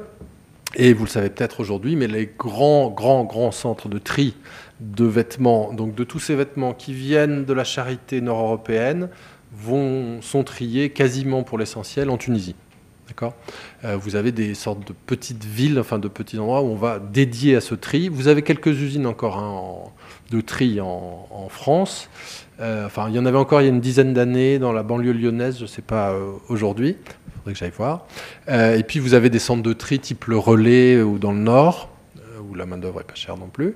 Et vous le savez peut-être aujourd'hui, mais les grands centres de tri de vêtements, donc de tous ces vêtements qui viennent de la charité nord-européenne, sont triés quasiment pour l'essentiel en Tunisie. D'accord ? Vous avez des sortes de petites villes, enfin de petits endroits où on va dédier à ce tri. Vous avez quelques usines encore de tri en France. Enfin, il y en avait encore il y a une dizaine d'années dans la banlieue lyonnaise, je ne sais pas aujourd'hui. Il faudrait que j'aille voir. Et puis vous avez des centres de tri type le Relais ou dans le Nord, où la main-d'œuvre n'est pas chère non plus.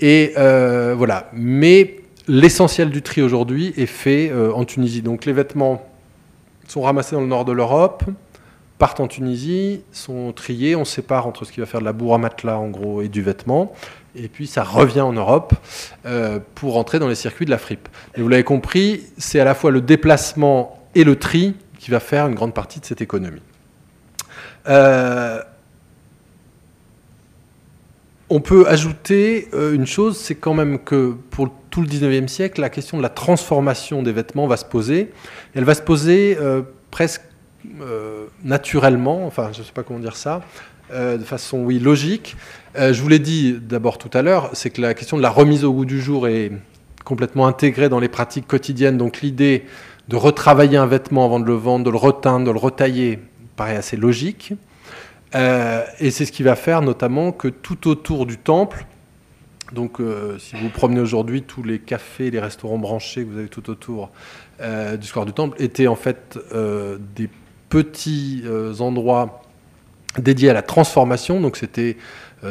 Et voilà. Mais l'essentiel du tri aujourd'hui est fait en Tunisie. Donc les vêtements sont ramassés dans le nord de l'Europe, partent en Tunisie, sont triés, on sépare entre ce qui va faire de la bourre à matelas en gros et du vêtement, et puis ça revient en Europe pour entrer dans les circuits de la fripe. Et vous l'avez compris, c'est à la fois le déplacement et le tri qui va faire une grande partie de cette économie. On peut ajouter une chose, c'est quand même que pour tout le 19e siècle, la question de la transformation des vêtements va se poser. Elle va se poser presque naturellement, enfin je ne sais pas comment dire ça, de façon logique. Je vous l'ai dit d'abord tout à l'heure, c'est que la question de la remise au goût du jour est complètement intégrée dans les pratiques quotidiennes. Donc l'idée de retravailler un vêtement avant de le vendre, de le reteindre, de le retailler, paraît assez logique. Et c'est ce qui va faire notamment que tout autour du temple, donc si vous promenez aujourd'hui, tous les cafés, les restaurants branchés que vous avez tout autour du square du temple étaient en fait des petits endroits dédiés à la transformation. Donc c'était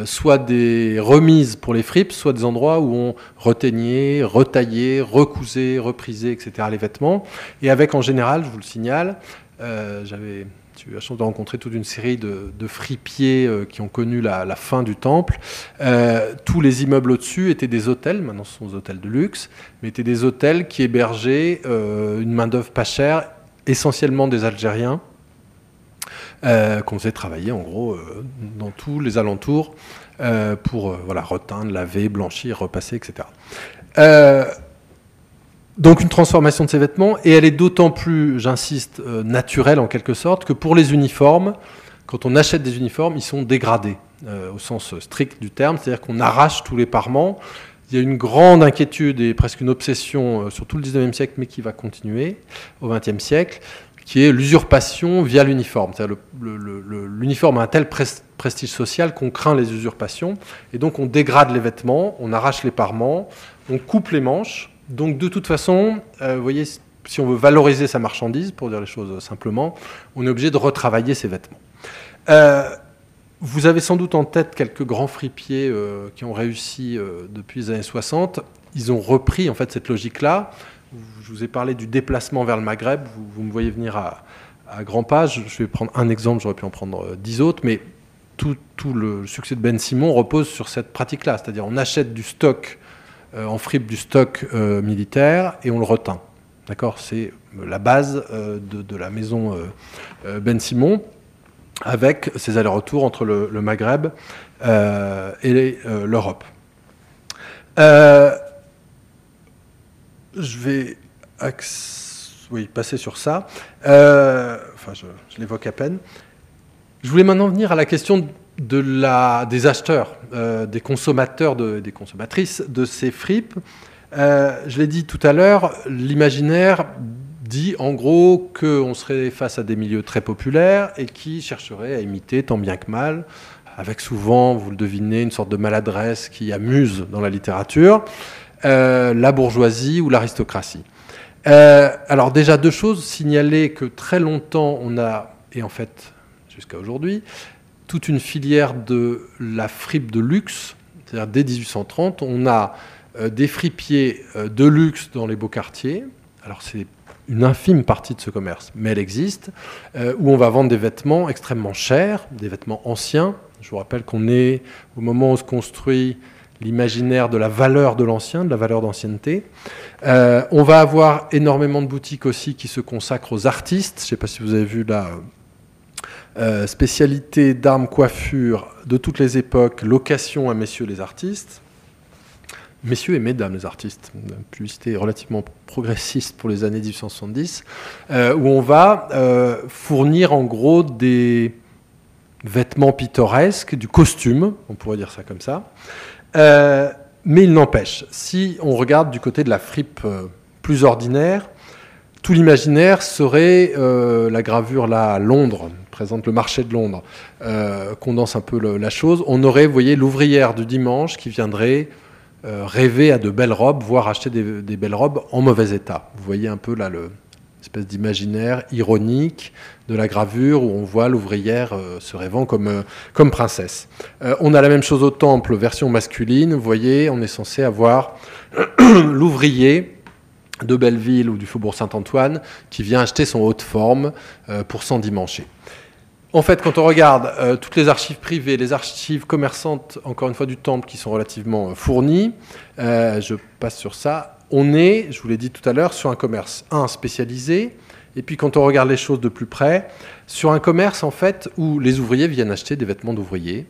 soit des remises pour les fripes, soit des endroits où on reteignait, retaillait, recousait, reprisait, etc. les vêtements. Et avec en général, je vous le signale, j'avais eu la chance de rencontrer toute une série de fripiers qui ont connu la fin du temple. Tous les immeubles au-dessus étaient des hôtels, maintenant ce sont des hôtels de luxe, mais étaient des hôtels qui hébergeaient une main-d'œuvre pas chère, essentiellement des Algériens, qu'on faisait travailler en gros dans tous les alentours pour voilà, reteindre, laver, blanchir, repasser, etc. Donc une transformation de ces vêtements, et elle est d'autant plus, j'insiste, naturelle en quelque sorte, que pour les uniformes, quand on achète des uniformes, ils sont dégradés, au sens strict du terme, c'est-à-dire qu'on arrache tous les parements. Il y a une grande inquiétude et presque une obsession sur tout le 19e siècle, mais qui va continuer au 20e siècle, qui est l'usurpation via l'uniforme. C'est-à-dire l'uniforme a un tel prestige social qu'on craint les usurpations. Et donc on dégrade les vêtements, on arrache les parements, on coupe les manches. Donc de toute façon, vous voyez, si on veut valoriser sa marchandise, pour dire les choses simplement, on est obligé de retravailler ses vêtements. Vous avez sans doute en tête quelques grands fripiers qui ont réussi depuis les années 60. Ils ont repris en fait cette logique-là. Je vous ai parlé du déplacement vers le Maghreb. Vous me voyez venir à grands pas. Je vais prendre un exemple, j'aurais pu en prendre 10 autres, mais tout le succès de Ben Simon repose sur cette pratique-là. C'est-à-dire on achète du stock, en fripe du stock militaire, et on le retint. D'accord, c'est la base de la maison Ben Simon, avec ses allers-retours entre le Maghreb et l'Europe. Je vais passer sur ça. Enfin, je l'évoque à peine. Je voulais maintenant venir à la question des acheteurs, des consommateurs, des consommatrices de ces fripes. Je l'ai dit tout à l'heure, l'imaginaire dit en gros qu'on serait face à des milieux très populaires et qui chercheraient à imiter tant bien que mal, avec souvent, vous le devinez, une sorte de maladresse qui amuse dans la littérature, la bourgeoisie ou l'aristocratie. Alors déjà, deux choses, signaler que très longtemps on a, et en fait jusqu'à aujourd'hui, toute une filière de la fripe de luxe, c'est-à-dire dès 1830, on a des fripiers de luxe dans les beaux quartiers. Alors c'est une infime partie de ce commerce, mais elle existe, où on va vendre des vêtements extrêmement chers, des vêtements anciens. Je vous rappelle qu'on est au moment où se construit l'imaginaire de la valeur de l'ancien, de la valeur d'ancienneté. On va avoir énormément de boutiques aussi qui se consacrent aux artistes. Je ne sais pas si vous avez vu la spécialité d'armes, coiffures de toutes les époques, location à messieurs les artistes. Messieurs et mesdames les artistes, une publicité relativement progressiste pour les années 1870, où on va fournir en gros des vêtements pittoresques, du costume, on pourrait dire ça comme ça. Mais il n'empêche, si on regarde du côté de la fripe plus ordinaire, tout l'imaginaire serait la gravure là à Londres, présente le marché de Londres, condense un peu la chose. On aurait, vous voyez, l'ouvrière du dimanche qui viendrait rêver à de belles robes, voire acheter des belles robes en mauvais état. Vous voyez un peu là l'espèce d'imaginaire ironique de la gravure où on voit l'ouvrière se rêvant comme princesse. On a la même chose au temple, version masculine. Vous voyez, on est censé avoir l'ouvrier de Belleville ou du Faubourg Saint-Antoine qui vient acheter son haut de forme pour s'endimancher. En fait, quand on regarde toutes les archives privées, les archives commerçantes, encore une fois, du temple, qui sont relativement fournies, je passe sur ça, on est, je vous l'ai dit tout à l'heure, sur un commerce, spécialisé, et puis quand on regarde les choses de plus près, sur un commerce, en fait, où les ouvriers viennent acheter des vêtements d'ouvriers,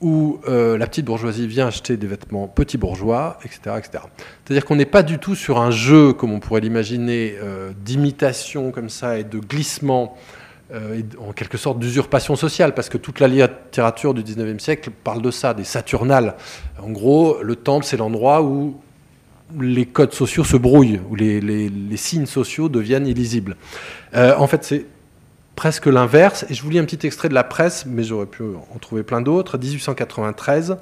où la petite bourgeoisie vient acheter des vêtements petits bourgeois, etc. etc. C'est-à-dire qu'on n'est pas du tout sur un jeu, comme on pourrait l'imaginer, d'imitation comme ça et de glissement, et en quelque sorte d'usurpation sociale, parce que toute la littérature du 19e siècle parle de ça, des saturnales. En gros, le temple, c'est l'endroit où les codes sociaux se brouillent, où les signes sociaux deviennent illisibles. En fait, c'est presque l'inverse. Et je vous lis un petit extrait de la presse, mais j'aurais pu en trouver plein d'autres. 1893,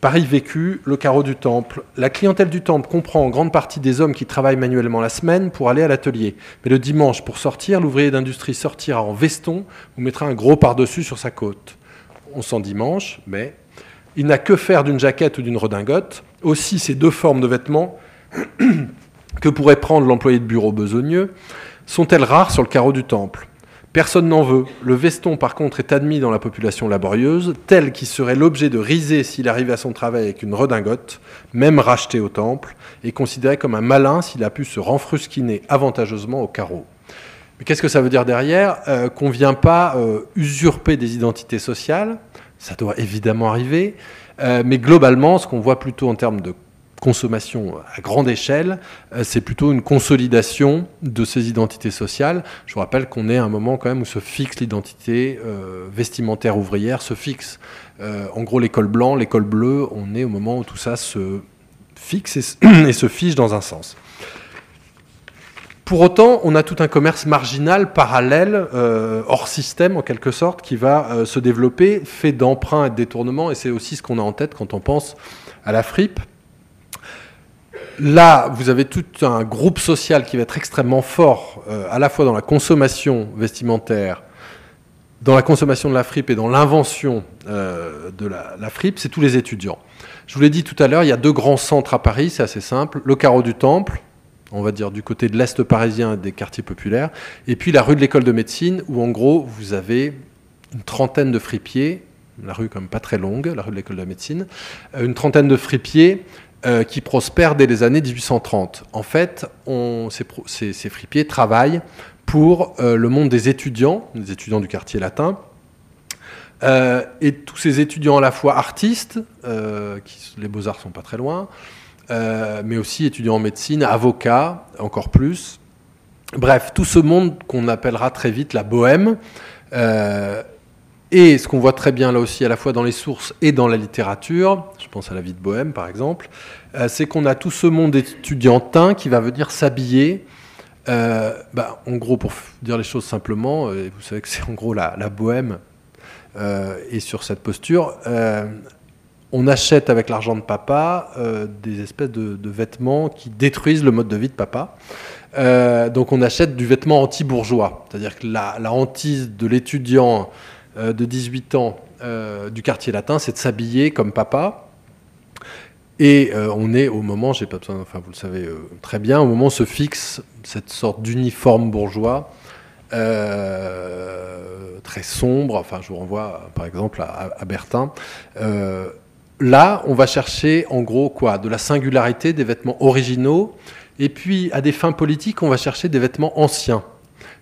Paris vécu, le carreau du temple. La clientèle du temple comprend en grande partie des hommes qui travaillent manuellement la semaine pour aller à l'atelier. Mais le dimanche, pour sortir, l'ouvrier d'industrie sortira en veston ou mettra un gros par-dessus sur sa côte. On s'endimanche, mais il n'a que faire d'une jaquette ou d'une redingote. Aussi, ces deux formes de vêtements que pourrait prendre l'employé de bureau besogneux sont-elles rares sur le carreau du temple ? Personne n'en veut. Le veston, par contre, est admis dans la population laborieuse, tel qu'il serait l'objet de riser s'il arrivait à son travail avec une redingote, même rachetée au temple, et considéré comme un malin s'il a pu se renfrusquiner avantageusement au carreau. Mais qu'est-ce que ça veut dire derrière ? Qu'on ne vient pas usurper des identités sociales, ça doit évidemment arriver, mais globalement, ce qu'on voit plutôt en termes de consommation à grande échelle, c'est plutôt une consolidation de ces identités sociales. Je vous rappelle qu'on est à un moment quand même où se fixe l'identité vestimentaire ouvrière, se fixe en gros les cols blancs, les cols bleus, on est au moment où tout ça se fixe et se fiche dans un sens. Pour autant, on a tout un commerce marginal, parallèle, hors système en quelque sorte, qui va se développer, fait d'emprunts et de détournements, et c'est aussi ce qu'on a en tête quand on pense à la fripe. Là, vous avez tout un groupe social qui va être extrêmement fort, à la fois dans la consommation vestimentaire, dans la consommation de la fripe et dans l'invention de la fripe, c'est tous les étudiants. Je vous l'ai dit tout à l'heure, il y a deux grands centres à Paris, c'est assez simple, le carreau du Temple, on va dire du côté de l'Est parisien et des quartiers populaires, et puis la rue de l'École de médecine, où en gros, vous avez une trentaine de fripiers, la rue quand même pas très longue, la rue de l'École de médecine, une trentaine de fripiers qui prospèrent dès les années 1830. En fait, ces fripiers travaillent pour le monde des étudiants, du quartier latin, et tous ces étudiants à la fois artistes, les beaux-arts sont pas très loin, mais aussi étudiants en médecine, avocats, encore plus. Bref, tout ce monde qu'on appellera très vite la bohème, et ce qu'on voit très bien là aussi à la fois dans les sources et dans la littérature, je pense à La vie de Bohème par exemple, c'est qu'on a tout ce monde étudiantin qui va venir s'habiller, en gros pour dire les choses simplement, vous savez que c'est en gros la bohème, et sur cette posture... on achète avec l'argent de papa des espèces de vêtements qui détruisent le mode de vie de papa. Donc on achète du vêtement anti-bourgeois, c'est-à-dire que la hantise de l'étudiant de 18 ans du quartier latin, c'est de s'habiller comme papa. Et on est au moment, j'ai pas besoin, enfin vous le savez très bien, au moment où se fixe cette sorte d'uniforme bourgeois, très sombre, enfin je vous renvoie par exemple à Bertin. Là, on va chercher en gros quoi ? De la singularité, des vêtements originaux, et puis à des fins politiques, on va chercher des vêtements anciens.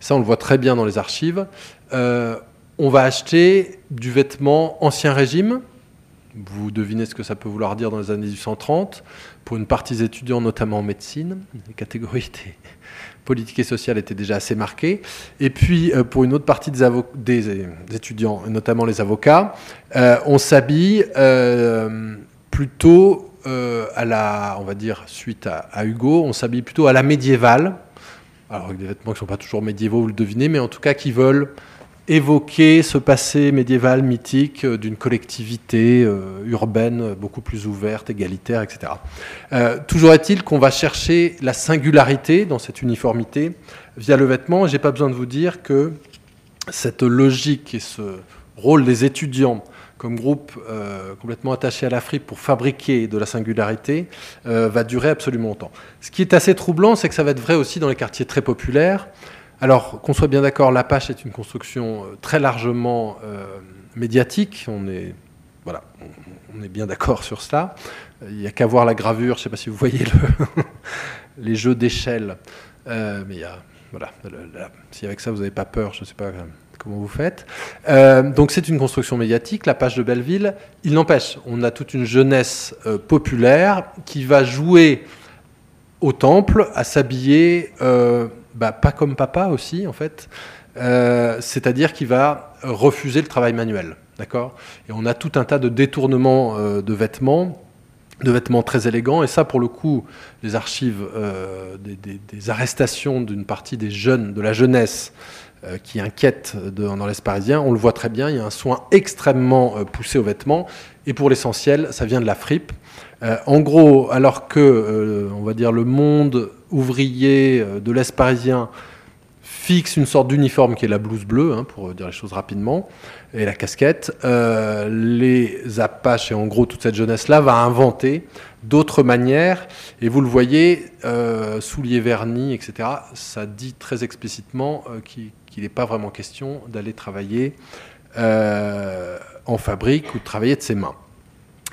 Ça, on le voit très bien dans les archives. On va acheter du vêtement ancien régime. Vous devinez ce que ça peut vouloir dire dans les années 1830, pour une partie des étudiants, notamment en médecine. Les catégories politiques et sociales étaient déjà assez marquées. Et puis, pour une autre partie des étudiants, notamment les avocats, on s'habille plutôt on va dire, suite à Hugo, on s'habille plutôt à la médiévale. Alors, avec des vêtements qui ne sont pas toujours médiévaux, vous le devinez, mais en tout cas qui veulent évoquer ce passé médiéval, mythique, d'une collectivité urbaine beaucoup plus ouverte, égalitaire, etc. Toujours est-il qu'on va chercher la singularité dans cette uniformité via le vêtement. J'ai pas besoin de vous dire que cette logique et ce rôle des étudiants comme groupe complètement attaché à la fripe pour fabriquer de la singularité va durer absolument longtemps. Ce qui est assez troublant, c'est que ça va être vrai aussi dans les quartiers très populaires. Alors, qu'on soit bien d'accord, l'Apache est une construction très largement médiatique. On est bien d'accord sur cela. Il n'y a qu'à voir la gravure, je ne sais pas si vous voyez les jeux d'échelle. Mais il y a, si avec ça vous n'avez pas peur, je ne sais pas comment vous faites. Donc c'est une construction médiatique, l'Apache de Belleville. Il n'empêche, on a toute une jeunesse populaire qui va jouer au temple, à s'habiller... pas comme papa aussi, en fait. C'est-à-dire qu'il va refuser le travail manuel, d'accord ? Et on a tout un tas de détournements de vêtements très élégants. Et ça, pour le coup, les archives des arrestations d'une partie des jeunes, de la jeunesse qui inquiète dans l'Est parisien, on le voit très bien, il y a un soin extrêmement poussé aux vêtements. Et pour l'essentiel, ça vient de la fripe. En gros, alors que, on va dire, le monde ouvrier de l'Est parisien fixe une sorte d'uniforme qui est la blouse bleue, pour dire les choses rapidement, et la casquette, les Apaches et en gros toute cette jeunesse-là va inventer d'autres manières, et vous le voyez, souliers vernis, etc., ça dit très explicitement qu'il n'est pas vraiment question d'aller travailler en fabrique ou de travailler de ses mains.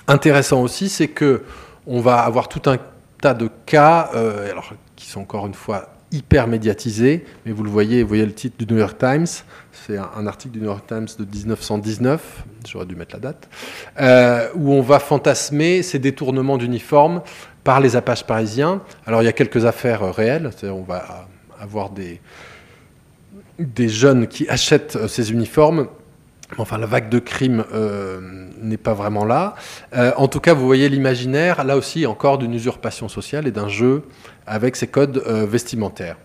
Intéressant aussi, c'est qu'on va avoir tout un tas de cas qui sont encore une fois hyper médiatisés, mais vous voyez le titre du New York Times, c'est un article du New York Times de 1919, j'aurais dû mettre la date, où on va fantasmer ces détournements d'uniformes par les Apaches parisiens. Alors il y a quelques affaires réelles, c'est-à-dire on va avoir des jeunes qui achètent ces uniformes Enfin, la vague de crime n'est pas vraiment là. En tout cas, vous voyez l'imaginaire, là aussi, encore d'une usurpation sociale et d'un jeu avec ses codes vestimentaires.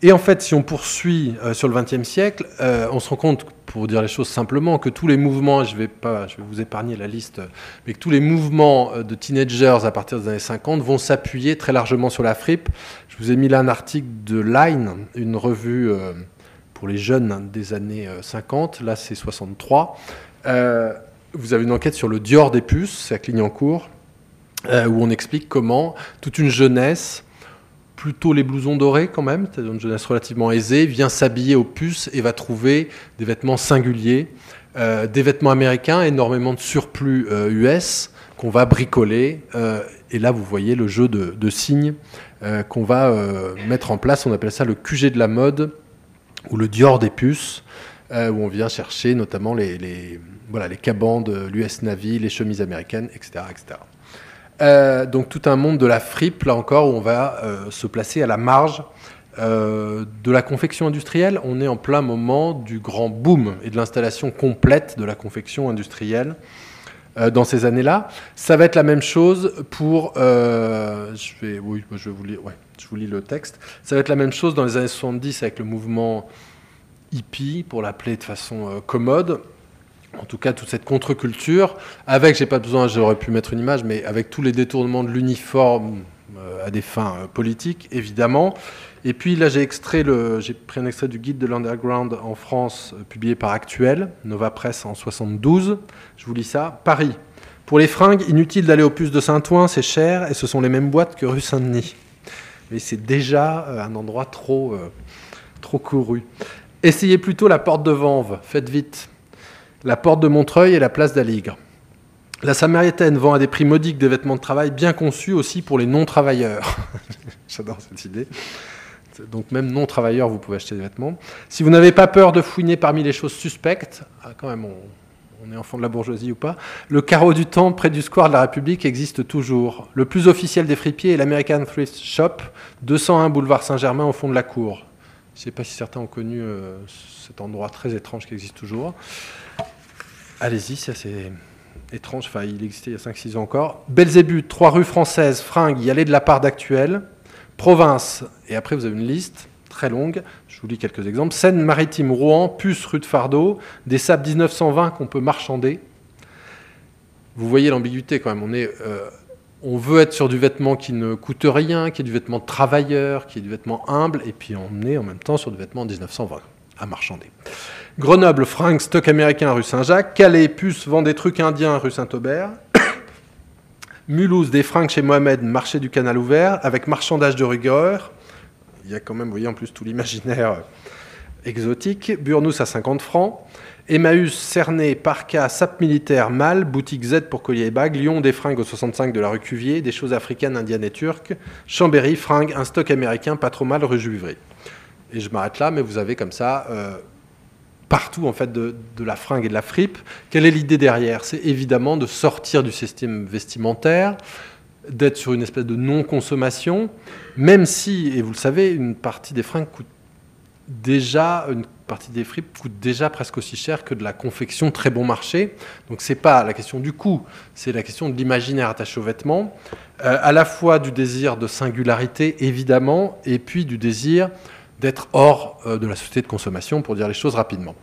Et en fait, si on poursuit sur le XXe siècle, on se rend compte, pour dire les choses simplement, que tous les mouvements, je vais vous épargner la liste, mais que tous les mouvements de teenagers à partir des années 50 vont s'appuyer très largement sur la fripe. Je vous ai mis là un article de Line, une revue... pour les jeunes des années 50, là c'est 63, vous avez une enquête sur le Dior des puces, c'est à Clignancourt, où on explique comment toute une jeunesse, plutôt les blousons dorés quand même, c'est-à-dire une jeunesse relativement aisée, vient s'habiller aux puces et va trouver des vêtements singuliers, des vêtements américains, énormément de surplus US qu'on va bricoler, et là vous voyez le jeu de signes qu'on va mettre en place, on appelle ça le QG de la mode, ou le Dior des puces, où on vient chercher notamment les cabans de l'US Navy, les chemises américaines, etc. etc. Donc tout un monde de la fripe, là encore, où on va se placer à la marge de la confection industrielle. On est en plein moment du grand boom et de l'installation complète de la confection industrielle dans ces années-là. Ça va être la même chose pour... je vous lis le texte. Ça va être la même chose dans les années 70 avec le mouvement hippie, pour l'appeler de façon commode. En tout cas, toute cette contre-culture, avec, j'ai pas besoin, j'aurais pu mettre une image, mais avec tous les détournements de l'uniforme à des fins politiques, évidemment. Et puis là, j'ai pris un extrait du guide de l'underground en France, publié par Actuel, Nova Presse en 72. Je vous lis ça. Paris. Pour les fringues, inutile d'aller aux puces de Saint-Ouen, c'est cher, et ce sont les mêmes boîtes que rue Saint-Denis. Mais c'est déjà un endroit trop couru. Essayez plutôt la porte de Vanves, faites vite. La porte de Montreuil et la place d'Aligre. La Samaritaine vend à des prix modiques des vêtements de travail bien conçus aussi pour les non-travailleurs. J'adore cette idée. Donc même non-travailleurs, vous pouvez acheter des vêtements. Si vous n'avez pas peur de fouiner parmi les choses suspectes, quand même on est enfant de la bourgeoisie ou pas, le carreau du temps près du square de la République existe toujours. Le plus officiel des fripiers est l'American Thrift Shop, 201 boulevard Saint-Germain au fond de la cour. Je ne sais pas si certains ont connu cet endroit très étrange qui existe toujours. Allez-y, c'est assez étrange, enfin il existait il y a 5-6 ans encore. Belzébuth, 3 rues françaises, fringues, y aller de la part d'Actuel. Province, et après vous avez une liste très longue, je vous lis quelques exemples. Seine-Maritime, Rouen, Puce, rue de Fardeau, des sapes 1920 qu'on peut marchander. Vous voyez l'ambiguïté quand même, on veut être sur du vêtement qui ne coûte rien, qui est du vêtement travailleur, qui est du vêtement humble, et puis on est en même temps sur du vêtement 1920 à marchander. Grenoble, fringues, stock américain, rue Saint-Jacques. Calais, Puce, vend des trucs indiens, rue Saint-Aubert. Mulhouse, des fringues chez Mohamed, marché du canal ouvert, avec marchandage de rigueur. Il y a quand même, vous voyez, en plus tout l'imaginaire exotique. Burnous à 50 francs. Emmaüs, Cernay, Parca, Sap Militaire, Mal, boutique Z pour collier et bagues. Lyon, des fringues au 65 de la rue Cuvier, des choses africaines, indiennes et turques. Chambéry, fringues, un stock américain, pas trop mal, rue Juivry. Et je m'arrête là, mais vous avez comme ça... partout en fait de la fringue et de la fripe. Quelle est l'idée derrière? C'est évidemment de sortir du système vestimentaire, d'être sur une espèce de non-consommation, même si, et vous le savez, une partie des fringues coûte déjà, une partie des fripes coûte déjà presque aussi cher que de la confection très bon marché. Donc c'est pas la question du coût, c'est la question de l'imaginaire attaché aux vêtements, à la fois du désir de singularité évidemment, et puis du désir d'être hors de la société de consommation, pour dire les choses rapidement.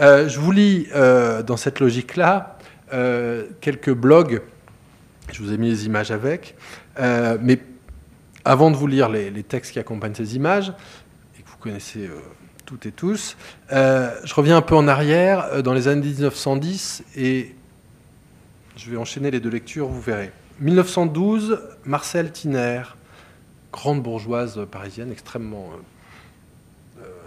Je vous lis, dans cette logique-là, quelques blogs, je vous ai mis les images avec, mais avant de vous lire les textes qui accompagnent ces images, et que vous connaissez toutes et tous, je reviens un peu en arrière, dans les années 1910, et je vais enchaîner les deux lectures, vous verrez. 1912, Marcel Tiner, grande bourgeoise parisienne, extrêmement...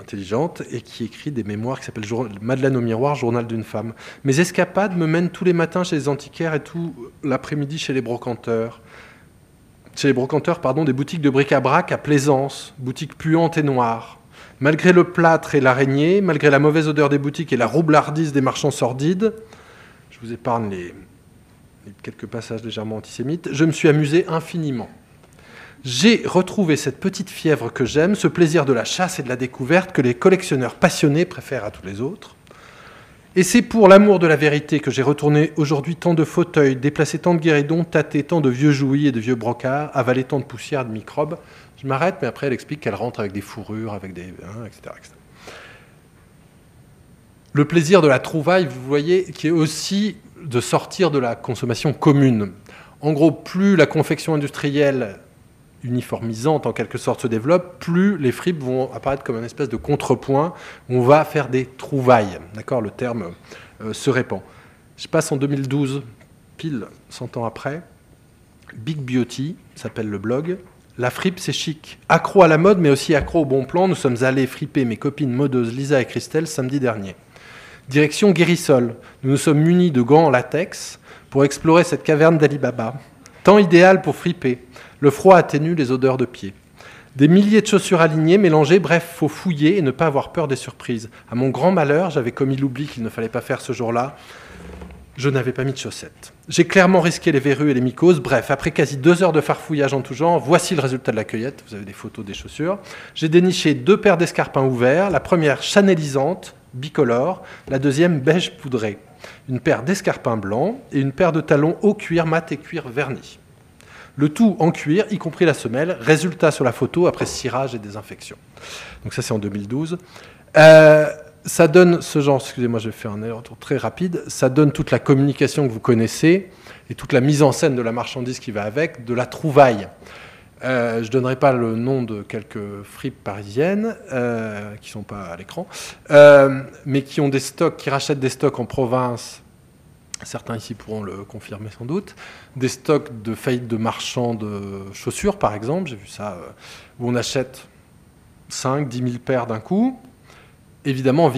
intelligente, et qui écrit des mémoires qui s'appellent Madeleine au miroir, journal d'une femme. Mes escapades me mènent tous les matins chez les antiquaires et tout l'après-midi chez les brocanteurs. Des boutiques de bric-à-brac à Plaisance, boutiques puantes et noires. Malgré le plâtre et l'araignée, malgré la mauvaise odeur des boutiques et la roublardise des marchands sordides, je vous épargne les quelques passages légèrement antisémites, je me suis amusé infiniment. J'ai retrouvé cette petite fièvre que j'aime, ce plaisir de la chasse et de la découverte que les collectionneurs passionnés préfèrent à tous les autres. Et c'est pour l'amour de la vérité que j'ai retourné aujourd'hui tant de fauteuils, déplacé tant de guéridons, tâté tant de vieux jouis et de vieux brocards, avalé tant de poussière, de microbes. Je m'arrête, mais après elle explique qu'elle rentre avec des fourrures, avec des... hein, etc., etc. Le plaisir de la trouvaille, vous voyez, qui est aussi de sortir de la consommation commune. En gros, plus la confection industrielle uniformisante, en quelque sorte, se développe, plus les fripes vont apparaître comme une espèce de contrepoint. On va faire des trouvailles. D'accord, le terme se répand. Je passe en 2012, pile 100 ans après. Big Beauty, s'appelle le blog. La fripe, c'est chic. Accro à la mode, mais aussi accro au bon plan. Nous sommes allés friper mes copines modeuses Lisa et Christelle samedi dernier. Direction Guérisol. Nous nous sommes munis de gants en latex pour explorer cette caverne d'Ali Baba. Temps idéal pour friper. Le froid atténue les odeurs de pieds. Des milliers de chaussures alignées, mélangées, bref, faut fouiller et ne pas avoir peur des surprises. À mon grand malheur, j'avais commis l'oubli qu'il ne fallait pas faire ce jour-là. Je n'avais pas mis de chaussettes. J'ai clairement risqué les verrues et les mycoses. Bref, après quasi 2 heures de farfouillage en tout genre, voici le résultat de la cueillette. Vous avez des photos des chaussures. J'ai déniché 2 paires d'escarpins ouverts. La première chanélisante, bicolore. La deuxième beige poudrée. Une paire d'escarpins blancs et une paire de talons au cuir mat et cuir verni. Le tout en cuir, y compris la semelle. Résultat sur la photo après cirage et désinfection. Donc ça, c'est en 2012. Ça donne ce genre, excusez-moi, j'ai fait un retour très rapide, ça donne toute la communication que vous connaissez et toute la mise en scène de la marchandise qui va avec, de la trouvaille. Je ne donnerai pas le nom de quelques fripes parisiennes, qui ne sont pas à l'écran, mais qui ont des stocks, qui rachètent des stocks en province, certains ici pourront le confirmer sans doute, des stocks de faillites de marchands de chaussures, par exemple, j'ai vu ça, où on achète 5 000 à 10 000 paires d'un coup. Évidemment,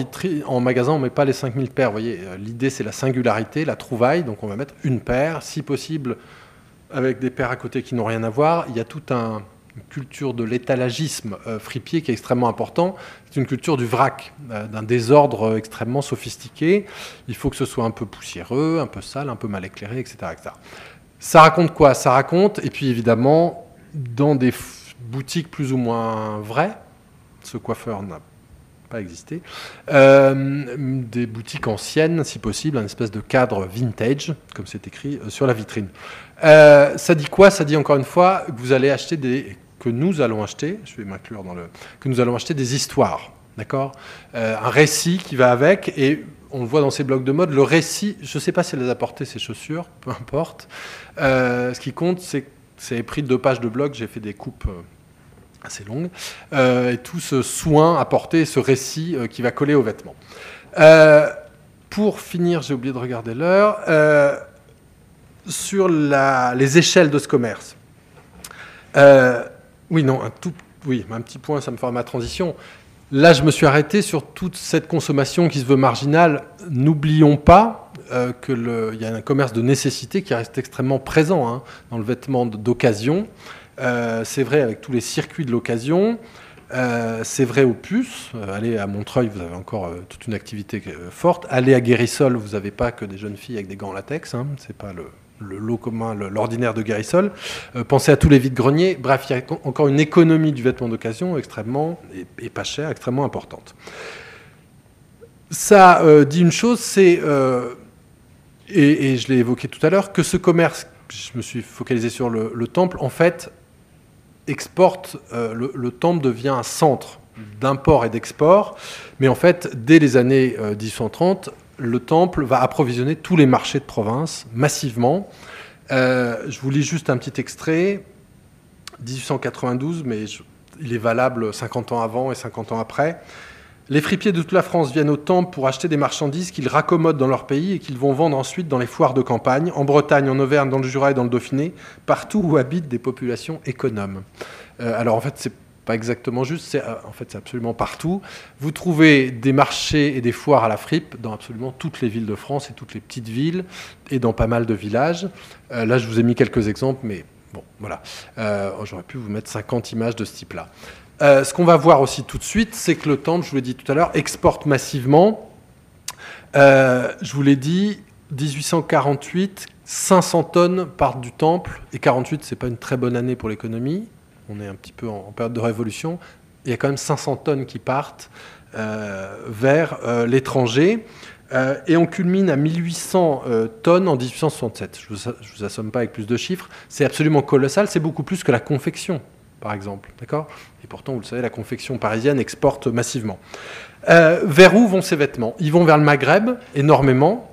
en magasin, on ne met pas les 5 000 paires. Vous voyez, l'idée, c'est la singularité, la trouvaille. Donc, on va mettre une paire, si possible, avec des paires à côté qui n'ont rien à voir. Il y a toute une culture de l'étalagisme fripier qui est extrêmement important. C'est une culture du vrac, d'un désordre extrêmement sophistiqué. Il faut que ce soit un peu poussiéreux, un peu sale, un peu mal éclairé, etc., etc. Ça raconte quoi? Ça raconte, et puis évidemment, dans des boutiques plus ou moins vraies, ce coiffeur n'a pas existé, des boutiques anciennes, si possible, un espèce de cadre vintage, comme c'est écrit sur la vitrine. Ça dit quoi? Ça dit encore une fois que vous allez acheter que nous allons acheter, je vais m'inclure dans que nous allons acheter des histoires, d'accord, un récit qui va avec, et on le voit dans ces blogs de mode, le récit, je ne sais pas si elle a apporté ses chaussures, peu importe, ce qui compte, c'est pris 2 pages de blog, j'ai fait des coupes assez longue, et tout ce soin apporté, ce récit qui va coller aux vêtements. Pour finir, j'ai oublié de regarder l'heure, sur les échelles de ce commerce. Un petit point, ça me fera ma transition. Là, je me suis arrêté sur toute cette consommation qui se veut marginale. N'oublions pas qu'il y a un commerce de nécessité qui reste extrêmement présent dans le vêtement d'occasion. C'est vrai avec tous les circuits de l'occasion, c'est vrai aux puces, allez à Montreuil, vous avez encore toute une activité forte, allez à Guérisol, vous n'avez pas que des jeunes filles avec des gants en latex, c'est pas le lot commun, l'ordinaire de Guérisol, pensez à tous les vides-greniers, bref, il y a encore une économie du vêtement d'occasion extrêmement, et pas chère, extrêmement importante. Ça dit une chose, c'est, et je l'ai évoqué tout à l'heure, que ce commerce, je me suis focalisé sur le temple, en fait, exporte, le temple devient un centre d'import et d'export, mais en fait, dès les années 1830, le temple va approvisionner tous les marchés de province massivement. Je vous lis juste un petit extrait, 1892, mais il est valable 50 ans avant et 50 ans après. Les fripiers de toute la France viennent au temple pour acheter des marchandises qu'ils raccommodent dans leur pays et qu'ils vont vendre ensuite dans les foires de campagne, en Bretagne, en Auvergne, dans le Jura et dans le Dauphiné, partout où habitent des populations économes. Alors en fait, c'est pas exactement juste, c'est absolument partout. Vous trouvez des marchés et des foires à la fripe dans absolument toutes les villes de France et toutes les petites villes et dans pas mal de villages. Là, je vous ai mis quelques exemples, mais bon, voilà. J'aurais pu vous mettre 50 images de ce type-là. Ce qu'on va voir aussi tout de suite, c'est que le temple, je vous l'ai dit tout à l'heure, exporte massivement. Je vous l'ai dit, 1848, 500 tonnes partent du temple. Et 48, c'est pas une très bonne année pour l'économie. On est un petit peu en période de révolution. Il y a quand même 500 tonnes qui partent vers l'étranger. Et on culmine à 1800 tonnes en 1867. Je vous assomme pas avec plus de chiffres. C'est absolument colossal. C'est beaucoup plus que la confection, par exemple. D'accord ? Et pourtant, vous le savez, la confection parisienne exporte massivement. Vers où vont ces vêtements ? Ils vont vers le Maghreb, énormément.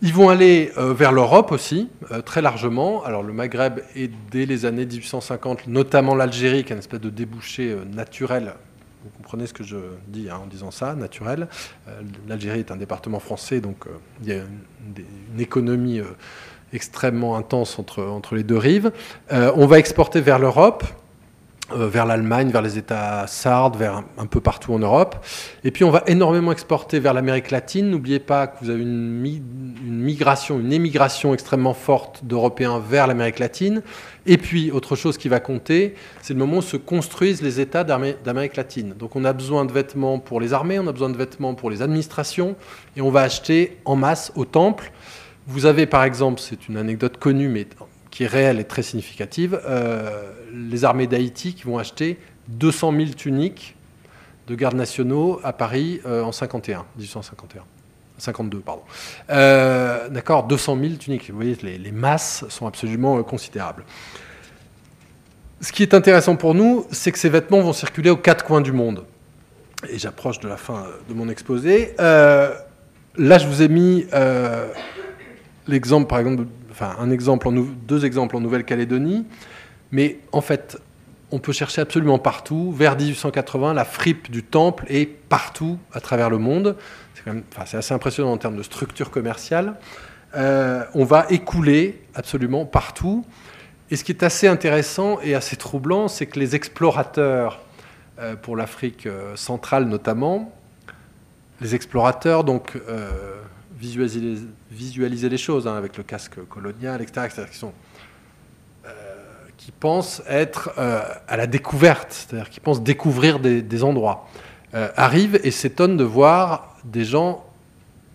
Ils vont aller vers l'Europe aussi, très largement. Alors le Maghreb est dès les années 1850, notamment l'Algérie, qui est une espèce de débouché naturel. Vous comprenez ce que je dis hein, en disant ça, naturel. L'Algérie est un département français, donc il y a une économie extrêmement intense entre les deux rives. On va exporter vers l'Europe, vers l'Allemagne, vers les États sardes, vers un peu partout en Europe. Et puis on va énormément exporter vers l'Amérique latine. N'oubliez pas que vous avez une émigration extrêmement forte d'Européens vers l'Amérique latine. Et puis, autre chose qui va compter, c'est le moment où se construisent les États d'Amérique latine. Donc on a besoin de vêtements pour les armées, on a besoin de vêtements pour les administrations, et on va acheter en masse au temple. Vous avez par exemple, c'est une anecdote connue, mais qui est réelle et très significative, les armées d'Haïti qui vont acheter 200 000 tuniques de gardes nationaux à Paris en 1852, pardon. D'accord, 200 000 tuniques. Vous voyez, les masses sont absolument considérables. Ce qui est intéressant pour nous, c'est que ces vêtements vont circuler aux quatre coins du monde. Et j'approche de la fin de mon exposé. Là, je vous ai mis l'exemple, par exemple, deux exemples en Nouvelle-Calédonie. Mais en fait, on peut chercher absolument partout. Vers 1880, la fripe du temple est partout à travers le monde. C'est assez impressionnant en termes de structure commerciale. On va écouler absolument partout. Et ce qui est assez intéressant et assez troublant, c'est que les explorateurs, pour l'Afrique centrale notamment, les explorateurs, donc... visualiser les choses hein, avec le casque colonial, etc., qui pensent être à la découverte, c'est-à-dire qui pensent découvrir des endroits, arrivent et s'étonnent de voir des gens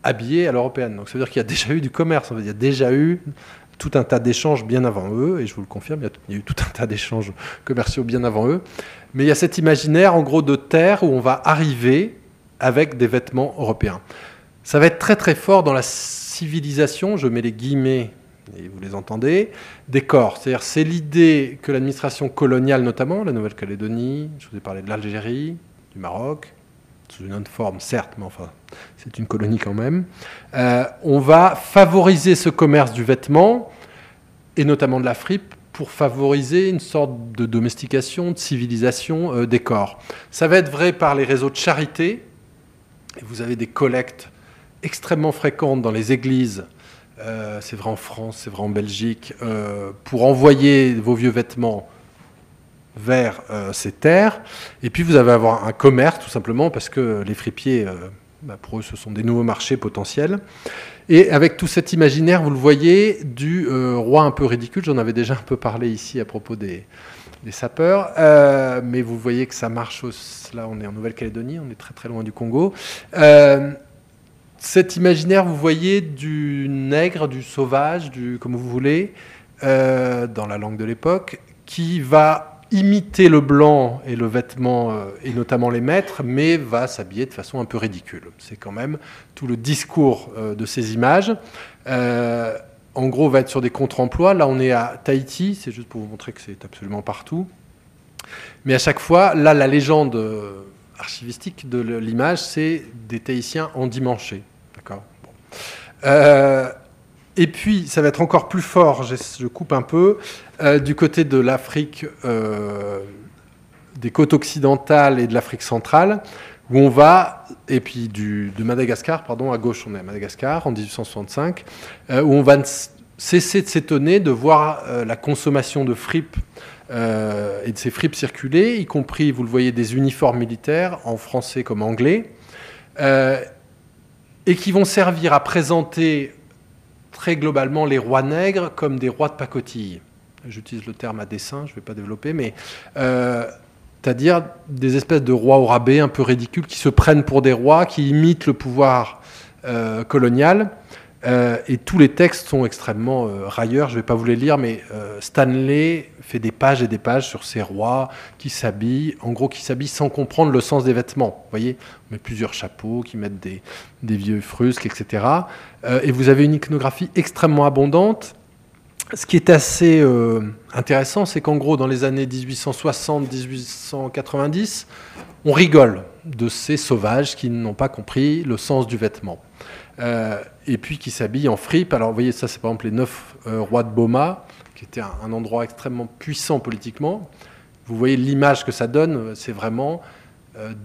habillés à l'européenne. Donc ça veut dire qu'il y a déjà eu du commerce, en fait. Il y a déjà eu tout un tas d'échanges bien avant eux, et je vous le confirme, il y a eu tout un tas d'échanges commerciaux bien avant eux. Mais il y a cet imaginaire, en gros, de terre où on va arriver avec des vêtements européens. Ça va être très très fort dans la civilisation, je mets les guillemets, et vous les entendez, des corps. C'est-à-dire c'est l'idée que l'administration coloniale, notamment, la Nouvelle-Calédonie, je vous ai parlé de l'Algérie, du Maroc, sous une autre forme, certes, mais enfin, c'est une colonie quand même. On va favoriser ce commerce du vêtement, et notamment de la fripe, pour favoriser une sorte de domestication, de civilisation des corps. Ça va être vrai par les réseaux de charité, et vous avez des collectes extrêmement fréquente dans les églises, c'est vrai en France, c'est vrai en Belgique, pour envoyer vos vieux vêtements vers ces terres. Et puis vous allez avoir un commerce, tout simplement, parce que les fripiers, pour eux, ce sont des nouveaux marchés potentiels. Et avec tout cet imaginaire, vous le voyez, du roi un peu ridicule, j'en avais déjà un peu parlé ici à propos des sapeurs, mais vous voyez que ça marche, là on est en Nouvelle-Calédonie, on est très très loin du Congo. Cet imaginaire, vous voyez, du nègre, du sauvage, du comme vous voulez, dans la langue de l'époque, qui va imiter le blanc et le vêtement, et notamment les maîtres, mais va s'habiller de façon un peu ridicule. C'est quand même tout le discours de ces images. En gros, on va être sur des contre-emplois. Là, on est à Tahiti, c'est juste pour vous montrer que c'est absolument partout. Mais à chaque fois, là, la légende archivistique de l'image, c'est des Tahitiens endimanchés. D'accord. Bon. Et puis, ça va être encore plus fort, je coupe un peu, du côté de l'Afrique, des côtes occidentales et de l'Afrique centrale, où on va, et puis de Madagascar, pardon, à gauche on est à Madagascar, en 1865, où on va cesser de s'étonner de voir la consommation de fripes et de ces fripes circuler, y compris, vous le voyez, des uniformes militaires, en français comme anglais, et qui vont servir à présenter très globalement les rois nègres comme des rois de pacotille. J'utilise le terme à dessein, je ne vais pas développer, mais c'est-à-dire des espèces de rois au rabais un peu ridicules qui se prennent pour des rois, qui imitent le pouvoir colonial. Et tous les textes sont extrêmement railleurs, je ne vais pas vous les lire, mais Stanley fait des pages et des pages sur ces rois qui s'habillent, en gros qui s'habillent sans comprendre le sens des vêtements. Vous voyez, on met plusieurs chapeaux, qui mettent des vieux frusques, etc. Et vous avez une iconographie extrêmement abondante. Ce qui est assez intéressant, c'est qu'en gros, dans les années 1860-1890, on rigole de ces sauvages qui n'ont pas compris le sens du vêtement. Et puis qui s'habillent en fripe. Alors vous voyez, ça c'est par exemple les 9 rois de Boma, qui était un endroit extrêmement puissant politiquement. Vous voyez l'image que ça donne, c'est vraiment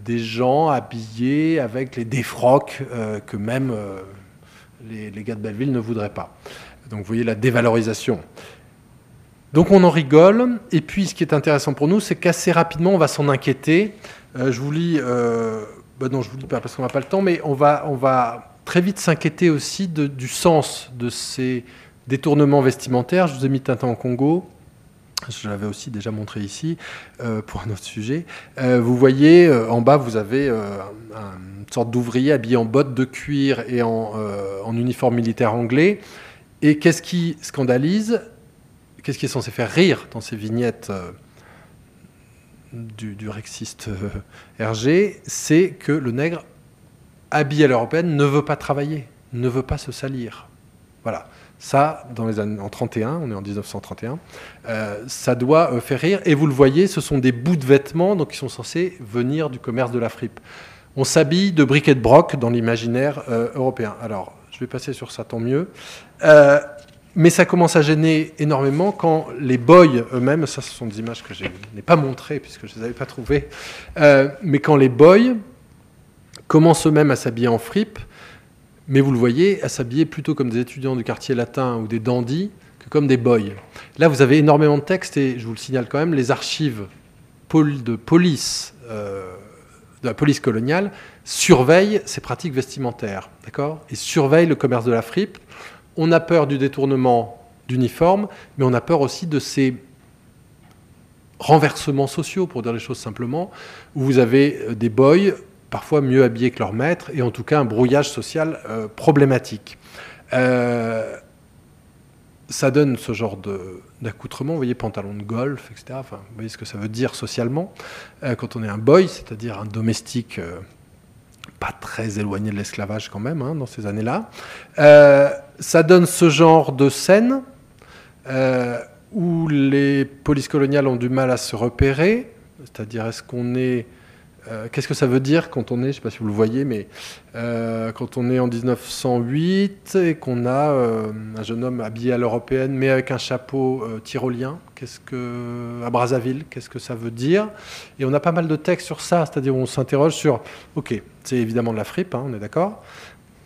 des gens habillés avec les défroques que même les gars de Belleville ne voudraient pas. Donc vous voyez la dévalorisation. Donc on en rigole, et puis ce qui est intéressant pour nous, c'est qu'assez rapidement on va s'en inquiéter. Je vous lis, non je vous lis pas parce qu'on n'a pas le temps, mais on va très vite s'inquiéter aussi du sens de ces détournements vestimentaires. Je vous ai mis Tintin au Congo, je l'avais aussi déjà montré ici pour un autre sujet. Vous voyez, en bas, vous avez une sorte d'ouvrier habillé en bottes de cuir et en uniforme militaire anglais. Et qu'est-ce qui scandalise? Qu'est-ce qui est censé faire rire dans ces vignettes du rexiste Hergé? C'est que le nègre habillé à l'européenne ne veut pas travailler, ne veut pas se salir. Voilà. Ça, dans les années, en 31, on est en 1931, ça doit faire rire. Et vous le voyez, ce sont des bouts de vêtements donc, qui sont censés venir du commerce de la fripe. On s'habille de bric et de broc dans l'imaginaire européen. Alors, je vais passer sur ça, tant mieux. Mais ça commence à gêner énormément quand les boys eux-mêmes, ça, ce sont des images que je n'ai pas montrées puisque je ne les avais pas trouvées, mais quand les boys commencent eux-mêmes à s'habiller en fripe, mais vous le voyez, à s'habiller plutôt comme des étudiants du quartier latin ou des dandys que comme des boys. Là, vous avez énormément de textes, et je vous le signale quand même, les archives de la police coloniale surveillent ces pratiques vestimentaires, d'accord ? Et surveillent le commerce de la fripe. On a peur du détournement d'uniformes, mais on a peur aussi de ces renversements sociaux, pour dire les choses simplement, où vous avez des boys parfois mieux habillés que leur maître, et en tout cas un brouillage social problématique. Ça donne ce genre d'accoutrement, vous voyez, pantalon de golf, etc. Enfin, vous voyez ce que ça veut dire socialement. Quand on est un boy, c'est-à-dire un domestique pas très éloigné de l'esclavage quand même, hein, dans ces années-là, ça donne ce genre de scène où les polices coloniales ont du mal à se repérer, c'est-à-dire est-ce qu'on est... qu'est-ce que ça veut dire quand on est, je ne sais pas si vous le voyez, mais quand on est en 1908 et qu'on a un jeune homme habillé à l'européenne mais avec un chapeau tyrolien, à Brazzaville, qu'est-ce que ça veut dire? Et on a pas mal de textes sur ça, c'est-à-dire on s'interroge sur, ok, c'est évidemment de la fripe, hein, on est d'accord,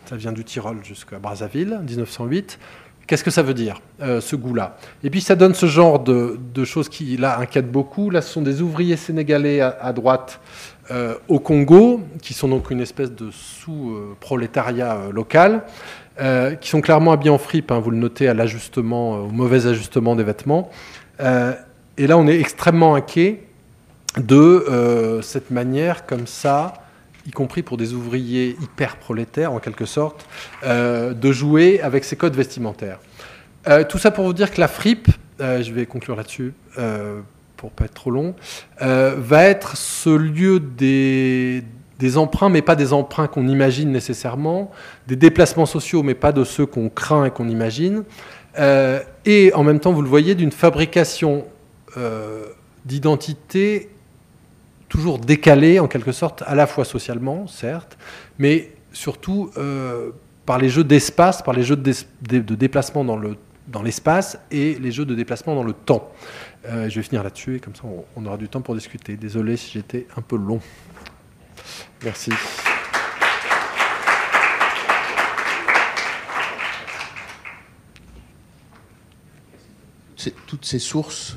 ça vient du Tyrol jusqu'à Brazzaville, 1908, qu'est-ce que ça veut dire, ce goût-là? Et puis ça donne ce genre de choses qui, là, inquiètent beaucoup. Là, ce sont des ouvriers sénégalais à droite, au Congo, qui sont donc une espèce de sous-prolétariat local, qui sont clairement habillés en fripe, hein, vous le notez, à l'ajustement, au mauvais ajustement des vêtements. Et là, on est extrêmement inquiet de cette manière, comme ça, y compris pour des ouvriers hyper-prolétaires, en quelque sorte, de jouer avec ces codes vestimentaires. Tout ça pour vous dire que la fripe, je vais conclure là-dessus, pour ne pas être trop long, va être ce lieu des emprunts, mais pas des emprunts qu'on imagine nécessairement, des déplacements sociaux, mais pas de ceux qu'on craint et qu'on imagine, et en même temps, vous le voyez, d'une fabrication d'identité toujours décalée, en quelque sorte, à la fois socialement, certes, mais surtout par les jeux d'espace, par les jeux de déplacement dans l'espace et les jeux de déplacement dans le temps. Je vais finir là-dessus et comme ça on aura du temps pour discuter. Désolé si j'étais un peu long. Merci. Toutes ces sources,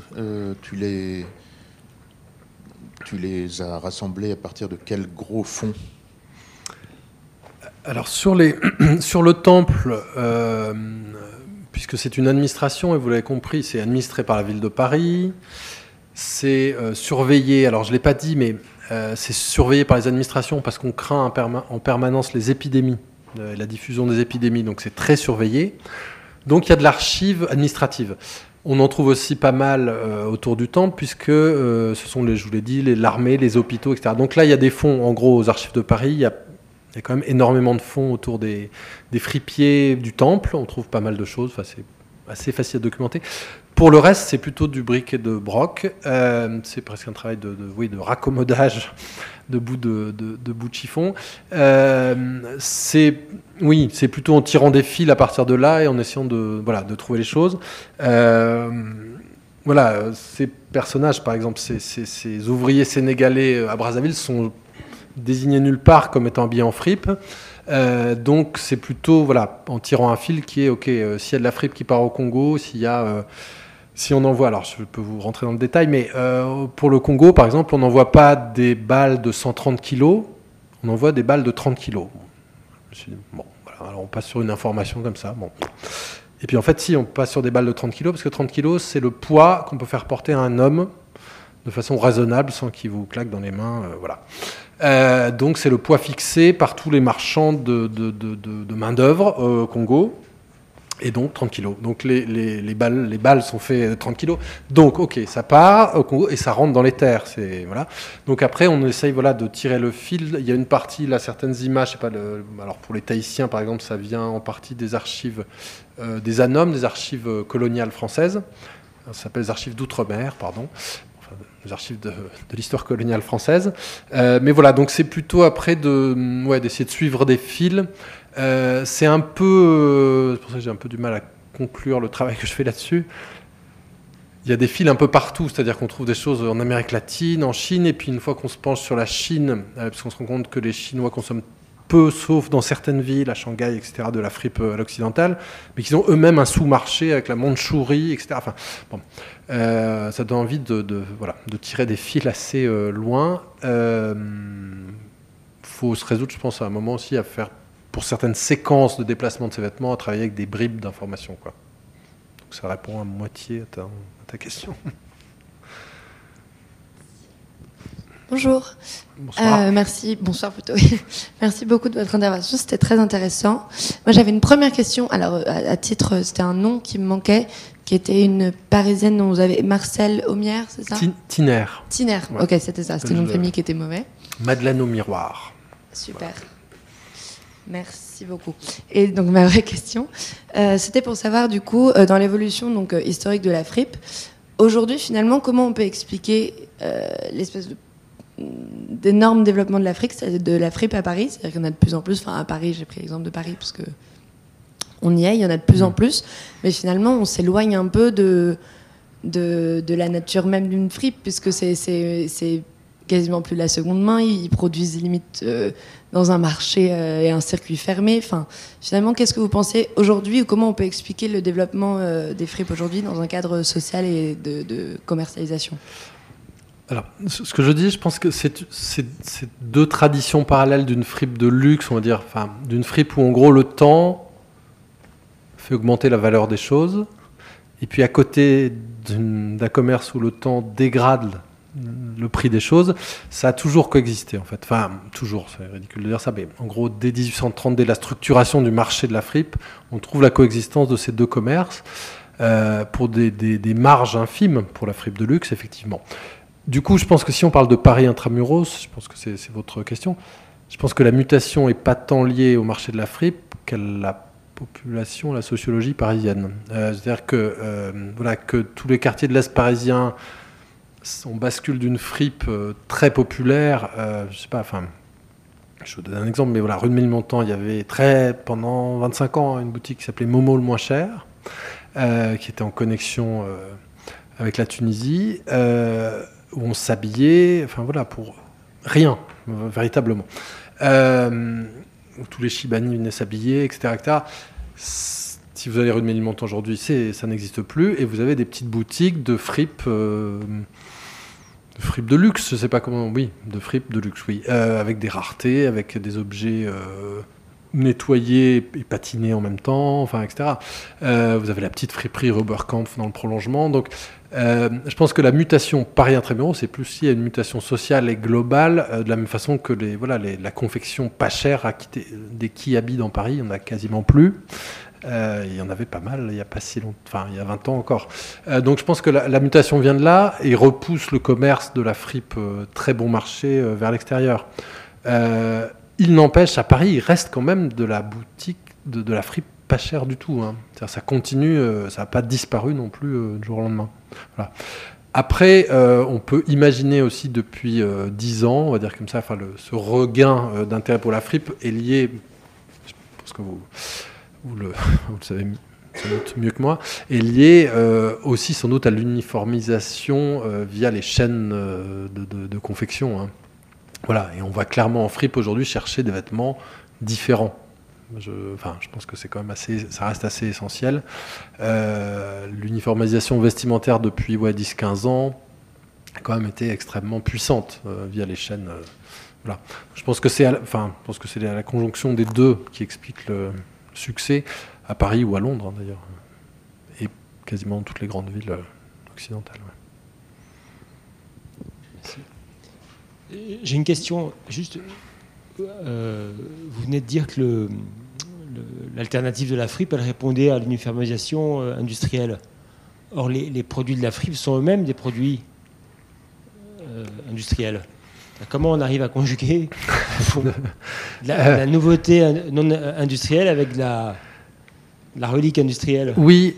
tu les as rassemblées à partir de quel gros fonds ? Alors sur le temple... puisque c'est une administration, et vous l'avez compris, c'est administré par la ville de Paris, c'est surveillé, alors je ne l'ai pas dit, mais c'est surveillé par les administrations parce qu'on craint en permanence les épidémies et la diffusion des épidémies, donc c'est très surveillé. Donc il y a de l'archive administrative. On en trouve aussi pas mal autour du temple, puisque ce sont, je vous l'ai dit, l'armée, les hôpitaux, etc. Donc là, il y a des fonds, en gros, aux archives de Paris. Il y a quand même énormément de fonds autour des fripiers du temple. On trouve pas mal de choses. Enfin, c'est assez facile à documenter. Pour le reste, c'est plutôt du bric et de broc. C'est presque un travail de raccommodage de bouts de chiffon. C'est plutôt en tirant des fils à partir de là et en essayant de trouver les choses. Ces personnages, par exemple, ces ouvriers sénégalais à Brazzaville sont désignés nulle part comme étant habillés en fripe. Donc c'est plutôt en tirant un fil qui est s'il y a de la fripe qui part au Congo, si on envoie, alors je peux vous rentrer dans le détail, mais pour le Congo par exemple, on n'envoie pas des balles de 130 kilos, on envoie des balles de 30 kilos. Alors on passe sur une information comme ça. Bon. Et puis en fait, si on passe sur des balles de 30 kilos, parce que 30 kilos c'est le poids qu'on peut faire porter à un homme de façon raisonnable sans qu'il vous claque dans les mains. Donc c'est le poids fixé par tous les marchands de main d'œuvre au Congo. Et donc 30 kilos. Donc les balles sont faites 30 kilos. Donc ça part au Congo et ça rentre dans les terres. Donc après on essaye de tirer le fil. Il y a une partie là, certaines images. Je sais pas. Alors pour les Tahitiens par exemple, ça vient en partie des archives des ANOM, des archives coloniales françaises. Ça s'appelle les archives d'outre-mer, les archives de l'histoire coloniale française. Donc c'est plutôt après d'essayer de suivre des fils. C'est un peu... c'est pour ça que j'ai un peu du mal à conclure le travail que je fais là-dessus. Il y a des fils un peu partout, c'est-à-dire qu'on trouve des choses en Amérique latine, en Chine, et puis une fois qu'on se penche sur la Chine, parce qu'on se rend compte que les Chinois consomment peu, sauf dans certaines villes, à Shanghai, etc., de la fripe à l'occidental, mais qu'ils ont eux-mêmes un sous-marché avec la Mandchourie, etc. Ça donne envie de tirer des fils assez loin. Faut se résoudre, je pense, à un moment aussi, à faire, pour certaines séquences de déplacement de ces vêtements, à travailler avec des bribes d'informations, quoi. Donc ça répond à moitié à ta question. Bonjour. Bonsoir. Merci. Bonsoir plutôt. Merci beaucoup de votre intervention. C'était très intéressant. Moi, j'avais une première question. Alors, à titre, c'était un nom qui me manquait, qui était une Parisienne dont vous avez Marcel Aumière, c'est ça ? Tiner. Tiner. Ouais. Ok, c'était ça. C'était le nom de famille qui était mauvais. Madeleine au miroir. Super. Voilà. Merci beaucoup. Et donc ma vraie question, c'était pour savoir du coup dans l'évolution historique de la fripe. Aujourd'hui, finalement, comment on peut expliquer l'espèce d'énorme développement de l'Afrique, de la fripe à Paris, c'est-à-dire qu'il y en a de plus en plus, à Paris, j'ai pris l'exemple de Paris parce que on y est, il y en a de plus en plus, mais finalement on s'éloigne un peu de la nature même d'une fripe, puisque c'est quasiment plus de la seconde main, ils produisent limite dans un marché et un circuit fermé. Enfin, finalement, qu'est-ce que vous pensez aujourd'hui, ou comment on peut expliquer le développement des fripes aujourd'hui dans un cadre social et de commercialisation ? Alors, ce que je dis, je pense que c'est deux traditions parallèles d'une fripe de luxe, on va dire, enfin, d'une fripe où, en gros, le temps fait augmenter la valeur des choses, et puis à côté d'un commerce où le temps dégrade le prix des choses, ça a toujours coexisté, en fait. Enfin, toujours, c'est ridicule de dire ça, mais en gros, dès 1830, dès la structuration du marché de la fripe, on trouve la coexistence de ces deux commerces pour des marges infimes pour la fripe de luxe, effectivement. Du coup, je pense que si on parle de Paris intramuros, je pense que c'est votre question, je pense que la mutation n'est pas tant liée au marché de la fripe qu'à la population, à la sociologie parisienne. C'est-à-dire que tous les quartiers de l'Est parisien, on bascule d'une fripe très populaire, je vous donne un exemple, mais rue de Ménilmontant, il y avait pendant 25 ans une boutique qui s'appelait Momo le moins cher, qui était en connexion avec la Tunisie, où on s'habillait, pour rien, véritablement. Où tous les Chibani venaient s'habiller, etc. Si vous allez rue de Ménilmontant aujourd'hui, ça n'existe plus, et vous avez des petites boutiques de fripes, de luxe, je ne sais pas comment, de fripes de luxe, avec des raretés, avec des objets nettoyer et patiner en même temps, enfin, etc. Vous avez la petite friperie Röberkampf dans le prolongement. Donc, je pense que la mutation Paris-Intramuros, c'est plus s'il y a une mutation sociale et globale, de la même façon que la confection pas chère a quitté, des qui habitent en Paris, il n'y en a quasiment plus. Il y en avait pas mal, il n'y a pas si longtemps, enfin il y a 20 ans encore. Donc je pense que la mutation vient de là et repousse le commerce de la fripe très bon marché vers l'extérieur. Il n'empêche, à Paris, il reste quand même de la boutique, de la fripe pas chère du tout. Hein. C'est-à-dire, ça continue, ça n'a pas disparu non plus du jour au lendemain. Voilà. Après, on peut imaginer aussi depuis 10 ans, on va dire comme ça, enfin, ce regain d'intérêt pour la fripe est lié, je pense que vous le savez sans doute mieux que moi, est lié aussi sans doute à l'uniformisation via les chaînes de confection. Hein. Voilà, et on va clairement en fripe aujourd'hui chercher des vêtements différents. Je pense que c'est quand même ça reste assez essentiel. L'uniformisation vestimentaire depuis 10-15 ans a quand même été extrêmement puissante via les chaînes. Voilà. Je pense que c'est la conjonction des deux qui explique le succès à Paris ou à Londres, hein, d'ailleurs, et quasiment toutes les grandes villes occidentales. Ouais. Merci. J'ai une question. Juste, vous venez de dire que l'alternative de la fripe, elle répondait à l'uniformisation industrielle. Or, les produits de la fripe sont eux-mêmes des produits industriels. Comment on arrive à conjuguer la nouveauté non industrielle avec la relique industrielle? Oui,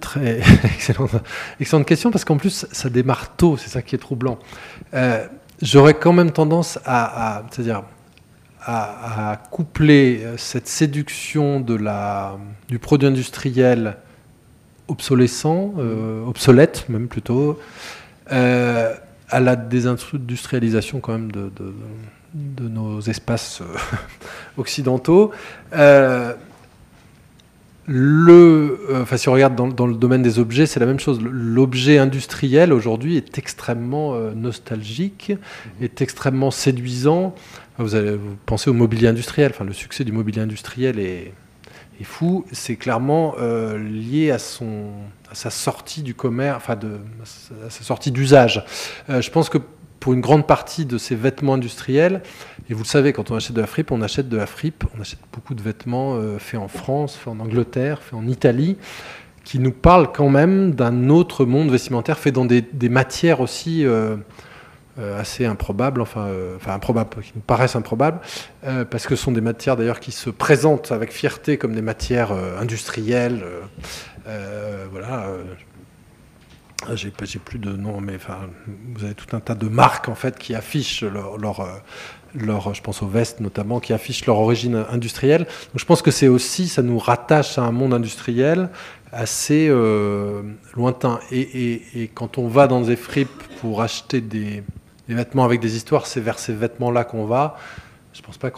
très excellente question, parce qu'en plus, ça démarre tôt, c'est ça qui est troublant. J'aurais quand même tendance à coupler cette séduction du produit industriel obsolescent, obsolète même plutôt, à la désindustrialisation quand même de nos espaces occidentaux. Si on regarde dans le domaine des objets, c'est la même chose. L'objet industriel aujourd'hui est extrêmement nostalgique, est extrêmement séduisant. Vous pensez au mobilier industriel. Enfin, le succès du mobilier industriel est fou. C'est clairement lié à sa sortie du commerce, à sa sortie d'usage. Je pense que pour une grande partie de ces vêtements industriels, et vous le savez, quand on achète de la fripe, on achète beaucoup de vêtements faits en France, faits en Angleterre, faits en Italie, qui nous parlent quand même d'un autre monde vestimentaire, fait dans des matières aussi assez improbables, qui nous paraissent improbables, parce que ce sont des matières d'ailleurs qui se présentent avec fierté comme des matières industrielles, j'ai plus de noms, mais vous avez tout un tas de marques en fait qui affichent leur je pense aux vestes notamment, qui affichent leur origine industrielle. Donc je pense que c'est aussi, ça nous rattache à un monde industriel assez lointain. Et quand on va dans des fripes pour acheter des vêtements avec des histoires, c'est vers ces vêtements-là qu'on va. Je pense pas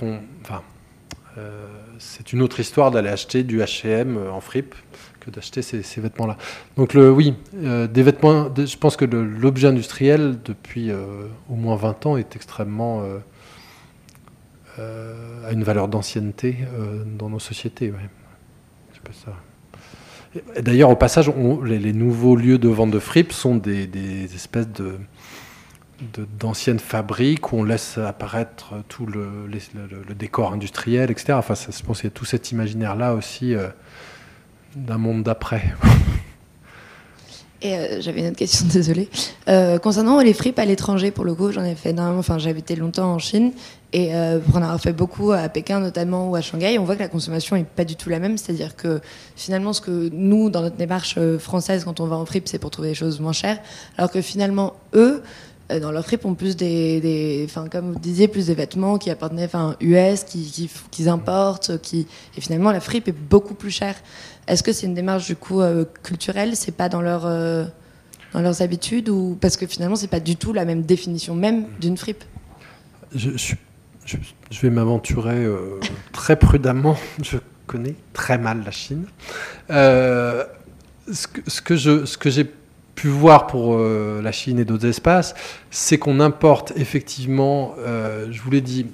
c'est une autre histoire d'aller acheter du H&M en fripe que d'acheter ces vêtements-là. Donc des vêtements, je pense que l'objet industriel, depuis au moins 20 ans, est extrêmement... a une valeur d'ancienneté dans nos sociétés. Ouais. Je sais pas ça. Et d'ailleurs, au passage, les nouveaux lieux de vente de fripes sont des espèces d'anciennes fabriques où on laisse apparaître tout le décor industriel, etc. Enfin, je pense qu'il y a tout cet imaginaire-là aussi... d'un monde d'après. Et j'avais une autre question, désolée. Concernant les fripes à l'étranger, pour le coup, j'en ai fait énormément. Enfin, j'ai habité longtemps en Chine et pour en avoir fait beaucoup à Pékin notamment ou à Shanghai, on voit que la consommation n'est pas du tout la même. C'est-à-dire que finalement, ce que nous, dans notre démarche française, quand on va en fripes, c'est pour trouver des choses moins chères, alors que finalement, eux... dans leur fripe, ont plus comme vous disiez, plus des vêtements qui appartenaient US, qu'ils importent, et finalement la fripe est beaucoup plus chère. Est-ce que c'est une démarche du coup culturelle? C'est pas dans leurs habitudes, ou parce que finalement c'est pas du tout la même définition même d'une fripe? Je vais m'aventurer très prudemment. Je connais très mal la Chine. Ce que j'ai pu voir pour la Chine et d'autres espaces, c'est qu'on importe effectivement, je vous l'ai dit,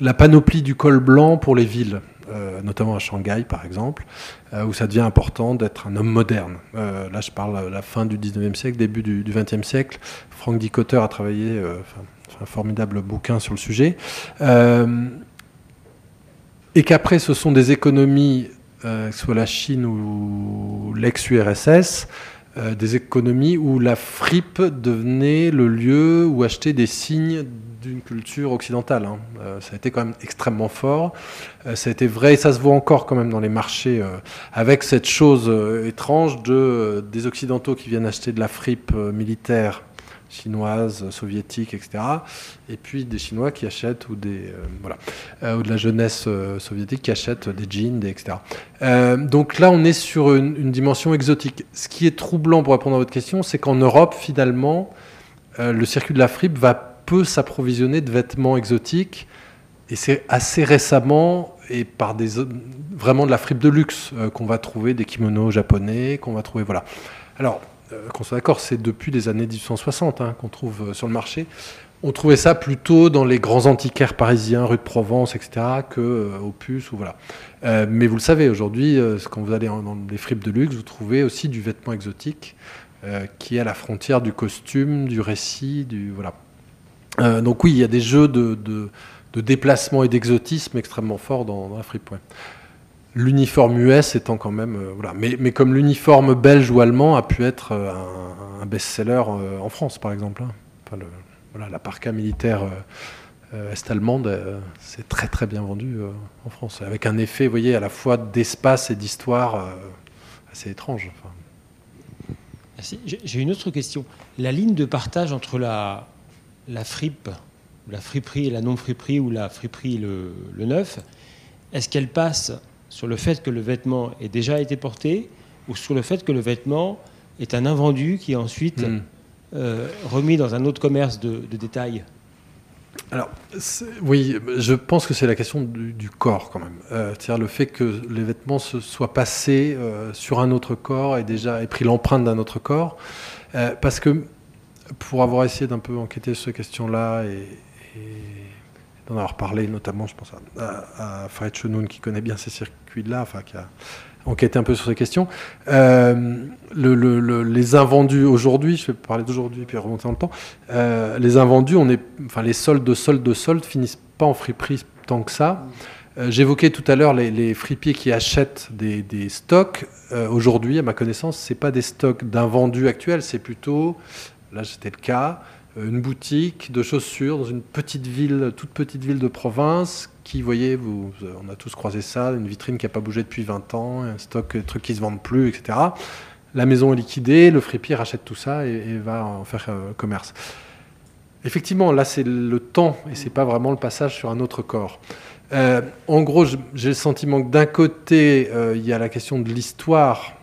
la panoplie du col blanc pour les villes, notamment à Shanghai par exemple, où ça devient important d'être un homme moderne. Là je parle à la fin du 19e siècle, début du 20e siècle. Frank Dicotter a travaillé, fait un formidable bouquin sur le sujet. Et qu'après ce sont des économies, que ce soit la Chine ou l'ex-URSS, des économies où la fripe devenait le lieu où acheter des signes d'une culture occidentale. Hein. Ça a été quand même extrêmement fort. Ça a été vrai, et ça se voit encore quand même dans les marchés, avec cette chose étrange des Occidentaux qui viennent acheter de la fripe militaire chinoise, soviétique, etc. Et puis des Chinois qui achètent, ou de la jeunesse soviétique qui achète des jeans, etc. Donc là, on est sur une dimension exotique. Ce qui est troublant, pour répondre à votre question, c'est qu'en Europe, finalement, le circuit de la fripe va peu s'approvisionner de vêtements exotiques. Et c'est assez récemment, et par vraiment de la fripe de luxe, qu'on va trouver des kimonos japonais, qu'on va trouver... Voilà. Alors... qu'on soit d'accord, c'est depuis les années 1860 hein, qu'on trouve sur le marché. On trouvait ça plutôt dans les grands antiquaires parisiens, rue de Provence, etc., qu'aux puces, ou voilà. Mais vous le savez, aujourd'hui, quand vous allez dans les fripes de luxe, vous trouvez aussi du vêtement exotique qui est à la frontière du costume, du récit, du... Voilà. Donc oui, il y a des jeux de déplacement et d'exotisme extrêmement forts dans la fripe, ouais. L'uniforme US étant quand même... voilà. Mais comme l'uniforme belge ou allemand a pu être un best-seller en France, par exemple. Hein. Enfin, la parka militaire est-allemande, c'est très très bien vendu en France. Avec un effet, vous voyez, à la fois d'espace et d'histoire assez étrange. Enfin. Merci. J'ai une autre question. La ligne de partage entre la fripe, la friperie et la non-friperie, ou la friperie et le neuf, est-ce qu'elle passe... sur le fait que le vêtement ait déjà été porté, ou sur le fait que le vêtement est un invendu qui est ensuite remis dans un autre commerce de détail? Alors, oui, je pense que c'est la question du corps quand même. C'est-à-dire le fait que les vêtements soient passés sur un autre corps et déjà pris l'empreinte d'un autre corps. Parce que, pour avoir essayé d'un peu enquêter sur ces questions-là d'en avoir parlé, notamment, je pense à Fred Chenoun, qui connaît bien ces circuits-là, enfin, qui a enquêté un peu sur ces questions. Les invendus aujourd'hui, je vais parler d'aujourd'hui puis remonter dans le temps, les invendus, les soldes finissent pas en friperie tant que ça. J'évoquais tout à l'heure les fripiers qui achètent des stocks. Aujourd'hui, à ma connaissance, c'est pas des stocks d'invendus actuels, c'est plutôt, là c'était le cas, une boutique de chaussures dans une petite ville, toute petite ville de province qui, voyez, on a tous croisé ça, une vitrine qui n'a pas bougé depuis 20 ans, un stock de trucs qui ne se vendent plus, etc. La maison est liquidée, le fripier rachète tout ça et va en faire commerce. Effectivement, là, c'est le temps et ce n'est pas vraiment le passage sur un autre corps. En gros, j'ai le sentiment que d'un côté, il y a la question de l'histoire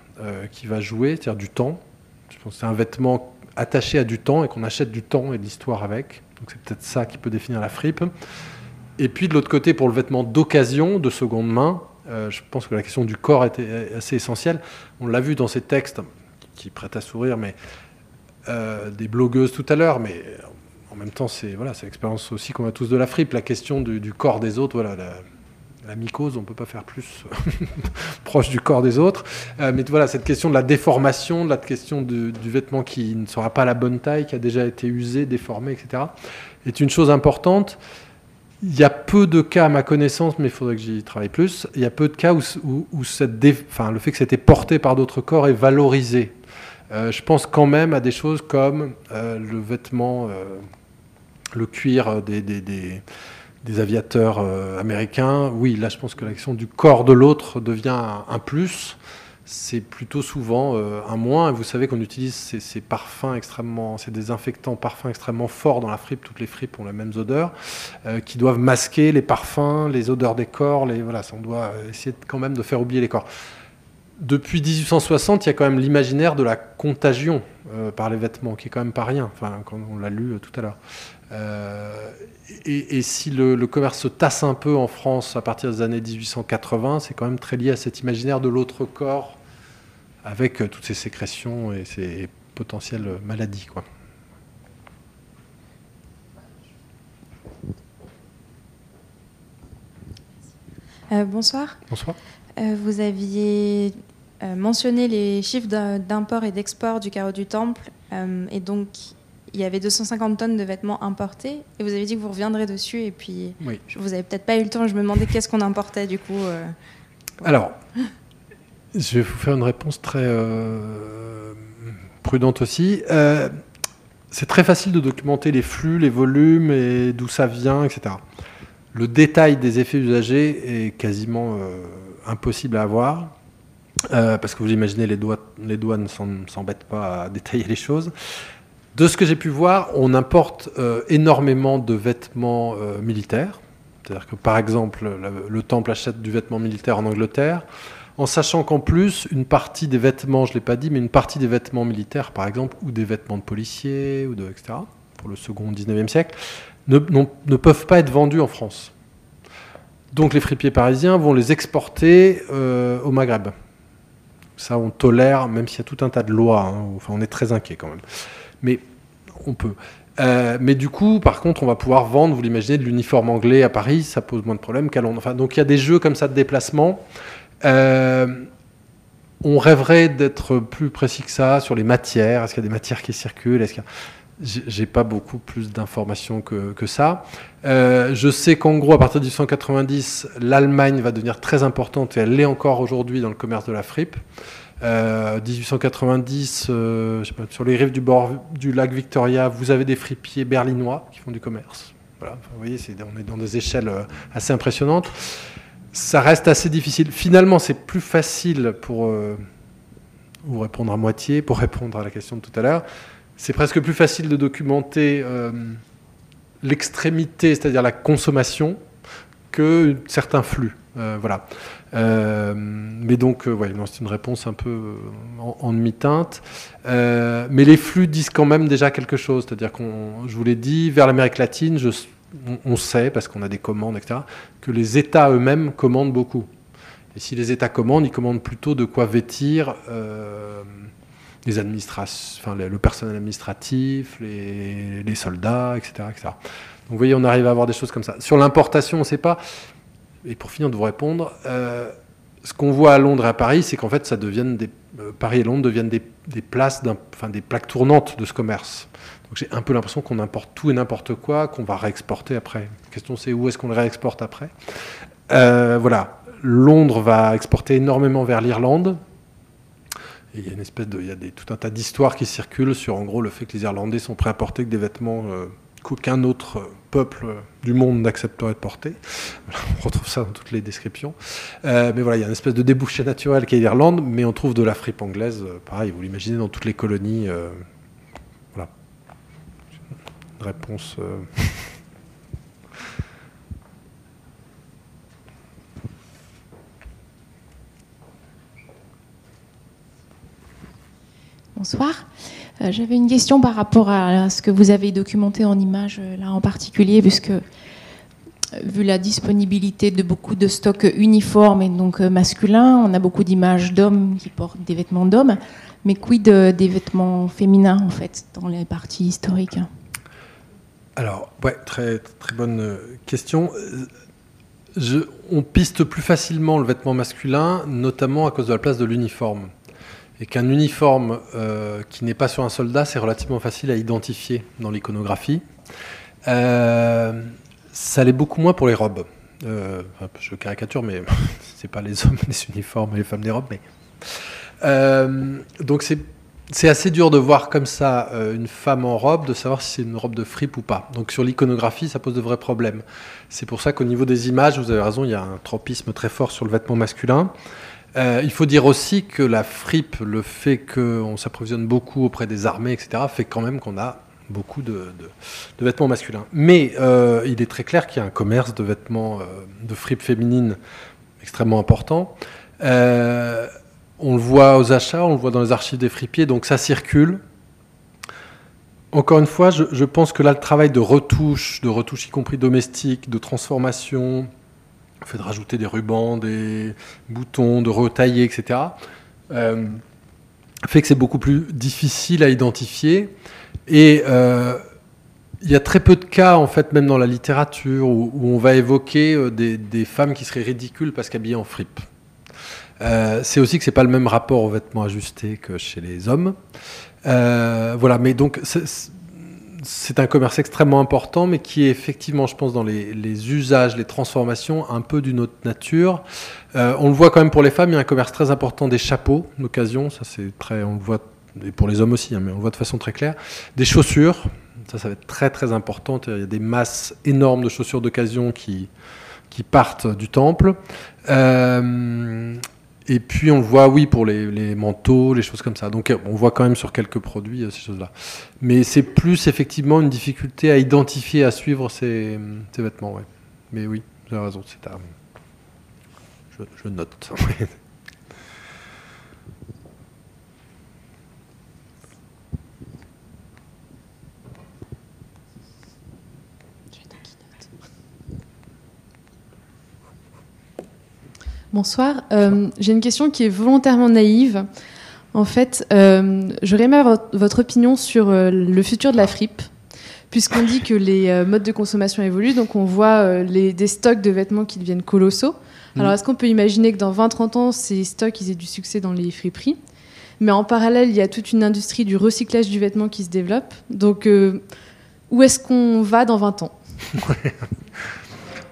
qui va jouer, c'est-à-dire du temps. Je pense que c'est un vêtement attaché à du temps et qu'on achète du temps et de l'histoire avec. Donc c'est peut-être ça qui peut définir la fripe. Et puis de l'autre côté, pour le vêtement d'occasion, de seconde main, je pense que la question du corps était assez essentielle. On l'a vu dans ces textes qui prêtent à sourire, mais des blogueuses tout à l'heure, mais en même temps, c'est l'expérience aussi qu'on a tous de la fripe, la question du corps des autres, voilà, la mycose, on ne peut pas faire plus proche du corps des autres. Mais voilà, cette question de la déformation, de la question du vêtement qui ne sera pas la bonne taille, qui a déjà été usé, déformé, etc., est une chose importante. Il y a peu de cas, à ma connaissance, mais il faudrait que j'y travaille plus, il y a peu de cas où le fait que c'était porté par d'autres corps est valorisé. Je pense quand même à des choses comme le vêtement, le cuir des aviateurs américains. Oui, là, je pense que l'action du corps de l'autre devient un plus. C'est plutôt souvent un moins. Et vous savez qu'on utilise ces parfums extrêmement... ces désinfectants, parfums extrêmement forts dans la fripe. Toutes les fripes ont les mêmes odeurs, qui doivent masquer les parfums, les odeurs des corps. On doit essayer quand même de faire oublier les corps. Depuis 1860, il y a quand même l'imaginaire de la contagion par les vêtements, qui est quand même pas rien. Enfin, quand on l'a lu tout à l'heure. Et si le commerce se tasse un peu en France à partir des années 1880, c'est quand même très lié à cet imaginaire de l'autre corps, avec toutes ses sécrétions et ses potentielles maladies, quoi. Bonsoir. Bonsoir. Vous aviez mentionné les chiffres d'import et d'export du carreau du Temple, et donc il y avait 250 tonnes de vêtements importés, et vous avez dit que vous reviendrez dessus, et puis oui. Vous n'avez peut-être pas eu le temps, je me demandais qu'est-ce qu'on importait du coup. Ouais. Alors, je vais vous faire une réponse très prudente aussi. C'est très facile de documenter les flux, les volumes, et d'où ça vient, etc. Le détail des effets usagers est quasiment impossible à avoir, parce que vous imaginez, les douanes ne s'embêtent pas à détailler les choses. De ce que j'ai pu voir, on importe énormément de vêtements militaires. C'est-à-dire que, par exemple, le Temple achète du vêtement militaire en Angleterre, en sachant qu'en plus, une partie des vêtements, je ne l'ai pas dit, mais une partie des vêtements militaires, par exemple, ou des vêtements de policiers, ou de, etc., pour le second 19e siècle, ne peuvent pas être vendus en France. Donc les fripiers parisiens vont les exporter au Maghreb. Ça, on tolère, même s'il y a tout un tas de lois. Hein, enfin, on est très inquiet quand même. Mais on peut. Mais du coup, par contre, on va pouvoir vendre, vous l'imaginez, de l'uniforme anglais à Paris, ça pose moins de problèmes qu'à Londres. Enfin, donc il y a des jeux comme ça de déplacement. On rêverait d'être plus précis que ça sur les matières. Est-ce qu'il y a des matières qui circulent? Est-ce qu'il y a... J'ai pas beaucoup plus d'informations que ça. Je sais qu'en gros, à partir de 1890, l'Allemagne va devenir très importante, et elle l'est encore aujourd'hui dans le commerce de la fripe. 1890, je sais pas, sur les rives du bord du lac Victoria, vous avez des fripiers berlinois qui font du commerce. Voilà. Enfin, vous voyez, on est dans des échelles assez impressionnantes. Ça reste assez difficile. Finalement, c'est plus facile pour vous répondre à moitié, pour répondre à la question de tout à l'heure. C'est presque plus facile de documenter l'extrémité, c'est-à-dire la consommation, que certains flux. Voilà. Mais donc, ouais, non, c'est une réponse un peu en demi-teinte. Mais les flux disent quand même déjà quelque chose. C'est-à-dire qu'on, je vous l'ai dit, vers l'Amérique latine, on sait, parce qu'on a des commandes, etc., que les États eux-mêmes commandent beaucoup. Et si les États commandent, ils commandent plutôt de quoi vêtir... les enfin, le personnel administratif, les soldats, etc., etc. Donc vous voyez, on arrive à avoir des choses comme ça. Sur l'importation, on ne sait pas. Et pour finir de vous répondre, ce qu'on voit à Londres et à Paris, c'est qu'en fait, ça devienne Paris et Londres deviennent des places, enfin, des plaques tournantes de ce commerce. Donc j'ai un peu l'impression qu'on importe tout et n'importe quoi, qu'on va réexporter après. La question, c'est où est-ce qu'on le réexporte après. Voilà. Londres va exporter énormément vers l'Irlande. Et il y a tout un tas d'histoires qui circulent sur, en gros, le fait que les Irlandais sont prêts à porter que des vêtements qu'aucun autre peuple du monde n'accepterait de porter. Voilà, on retrouve ça dans toutes les descriptions. Mais voilà, il y a une espèce de débouché naturel qui est l'Irlande, mais on trouve de la fripe anglaise, pareil, vous l'imaginez, dans toutes les colonies. Voilà. Une réponse... Bonsoir. J'avais une question par rapport à ce que vous avez documenté en images, là en particulier, puisque vu la disponibilité de beaucoup de stocks uniformes et donc masculins, on a beaucoup d'images d'hommes qui portent des vêtements d'hommes, mais quid des vêtements féminins, en fait, dans les parties historiques? Alors, ouais, très, très bonne question. On piste plus facilement le vêtement masculin, notamment à cause de la place de l'uniforme. Et qu'un uniforme qui n'est pas sur un soldat, c'est relativement facile à identifier dans l'iconographie. Ça l'est beaucoup moins pour les robes. Je caricature, mais c'est pas les hommes des uniformes et les femmes des robes. Mais... donc c'est assez dur de voir comme ça une femme en robe, de savoir si c'est une robe de fripe ou pas. Donc sur l'iconographie, ça pose de vrais problèmes. C'est pour ça qu'au niveau des images, vous avez raison, il y a un tropisme très fort sur le vêtement masculin. Il faut dire aussi que la fripe, le fait qu'on s'approvisionne beaucoup auprès des armées, etc., fait quand même qu'on a beaucoup de vêtements masculins. Mais il est très clair qu'il y a un commerce de vêtements de fripe féminine extrêmement important. On le voit aux achats, on le voit dans les archives des fripiers, donc ça circule. Encore une fois, je pense que là, le travail de retouche y compris domestique, de transformation... le fait de rajouter des rubans, des boutons, de retailler, etc., fait que c'est beaucoup plus difficile à identifier. Et Il y a très peu de cas, en fait, même dans la littérature, où on va évoquer des femmes qui seraient ridicules parce qu'habillées en fripe. C'est aussi que c'est pas le même rapport aux vêtements ajustés que chez les hommes. Voilà, mais donc c'est un commerce extrêmement important, mais qui est effectivement, je pense, dans les usages, les transformations, un peu d'une autre nature. On le voit quand même pour les femmes, il y a un commerce très important des chapeaux d'occasion, ça c'est très, on le voit, et pour les hommes aussi, hein, mais on le voit de façon très claire, des chaussures, ça va être très très important, il y a des masses énormes de chaussures d'occasion qui partent du temple. Et puis on le voit, oui, pour les manteaux, les choses comme ça. Donc on voit quand même sur quelques produits ces choses-là. Mais c'est plus effectivement une difficulté à identifier, à suivre ces vêtements. Ouais. Mais oui, vous avez raison, c'est tard. Je note. Bonsoir. J'ai une question qui est volontairement naïve. En fait, j'aurais aimé avoir votre opinion sur le futur de la fripe, puisqu'on dit que les modes de consommation évoluent, donc on voit des stocks de vêtements qui deviennent colossaux. Alors, est-ce qu'on peut imaginer que dans 20-30 ans, ces stocks ils aient du succès dans les friperies? Mais en parallèle, il y a toute une industrie du recyclage du vêtement qui se développe. Donc, où est-ce qu'on va dans 20 ans?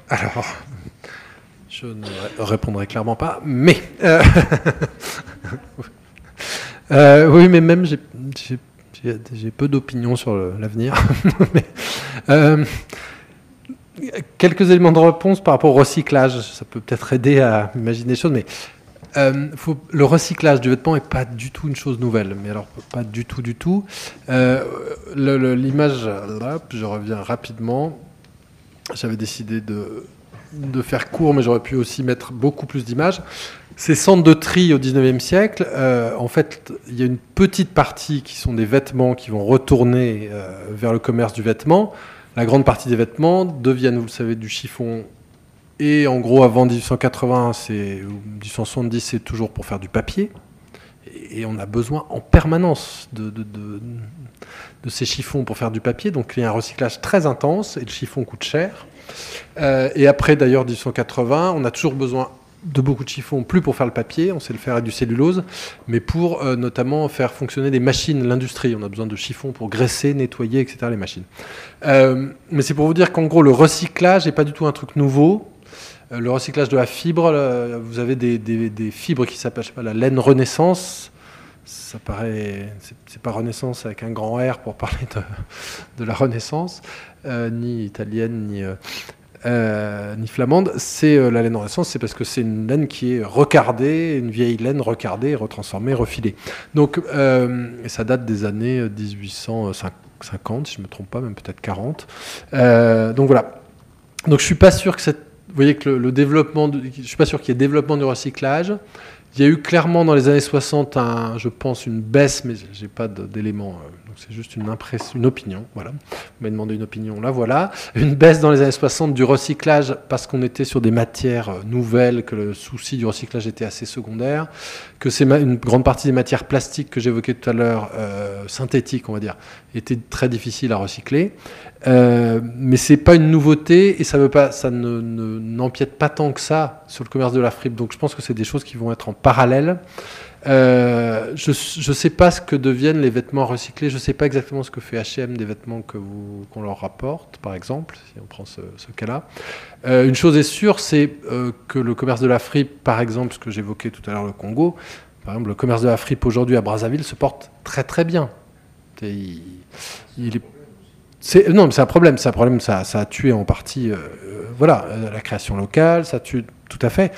Alors... je ne répondrai clairement pas, mais... oui, mais même, j'ai peu d'opinion sur l'avenir. Mais, quelques éléments de réponse par rapport au recyclage. Ça peut peut-être aider à imaginer des choses, mais le recyclage du vêtement n'est pas du tout une chose nouvelle. Mais alors, pas du tout, du tout. L'image, là, je reviens rapidement. J'avais décidé de faire court, mais j'aurais pu aussi mettre beaucoup plus d'images. Ces centres de tri au 19e siècle, en fait, il y a une petite partie qui sont des vêtements qui vont retourner vers le commerce du vêtement. La grande partie des vêtements deviennent, vous le savez, du chiffon. Et en gros, avant 1880 ou 1870, c'est toujours pour faire du papier. Et on a besoin en permanence de ces chiffons pour faire du papier. Donc il y a un recyclage très intense et le chiffon coûte cher. Et après d'ailleurs 1880, on a toujours besoin de beaucoup de chiffons, plus pour faire le papier, on sait le faire avec du cellulose, mais pour notamment faire fonctionner des machines, l'industrie, on a besoin de chiffons pour graisser, nettoyer, etc. les machines. Mais c'est pour vous dire qu'en gros le recyclage n'est pas du tout un truc nouveau. Le recyclage de la fibre, là, vous avez des fibres qui s'appellent, je sais pas, la laine Renaissance. Ça paraît, c'est pas Renaissance avec un grand R pour parler de la Renaissance, ni italienne, ni flamande. C'est la laine Renaissance, c'est parce que c'est une laine qui est recardée, une vieille laine recardée, retransformée, refilée. Donc, et ça date des années 1850, si je me trompe pas, même peut-être 40. Donc voilà. Donc je suis pas sûr que vous voyez que le développement, je suis pas sûr qu'il y ait développement du recyclage. Il y a eu clairement dans les années 60, je pense, une baisse, mais j'ai pas d'éléments, donc c'est juste une opinion. Voilà, vous m'avez demandé une opinion, là voilà. Une baisse dans les années 60 du recyclage parce qu'on était sur des matières nouvelles, que le souci du recyclage était assez secondaire, que c'est une grande partie des matières plastiques que j'évoquais tout à l'heure, synthétiques on va dire, étaient très difficiles à recycler. Mais c'est pas une nouveauté et ça n'empiète pas tant que ça sur le commerce de la fripe. Donc je pense que c'est des choses qui vont être en parallèle. Je sais pas ce que deviennent les vêtements recyclés. Je sais pas exactement ce que fait H&M des vêtements qu'on leur rapporte, par exemple, si on prend ce cas-là. Une chose est sûre, c'est que le commerce de la fripe, par exemple, ce que j'évoquais tout à l'heure, le Congo, par exemple, le commerce de la fripe aujourd'hui à Brazzaville se porte très très bien. Il est... Non, mais c'est un problème. C'est un problème. Ça a tué en partie, voilà, la création locale. Ça tue tout à fait.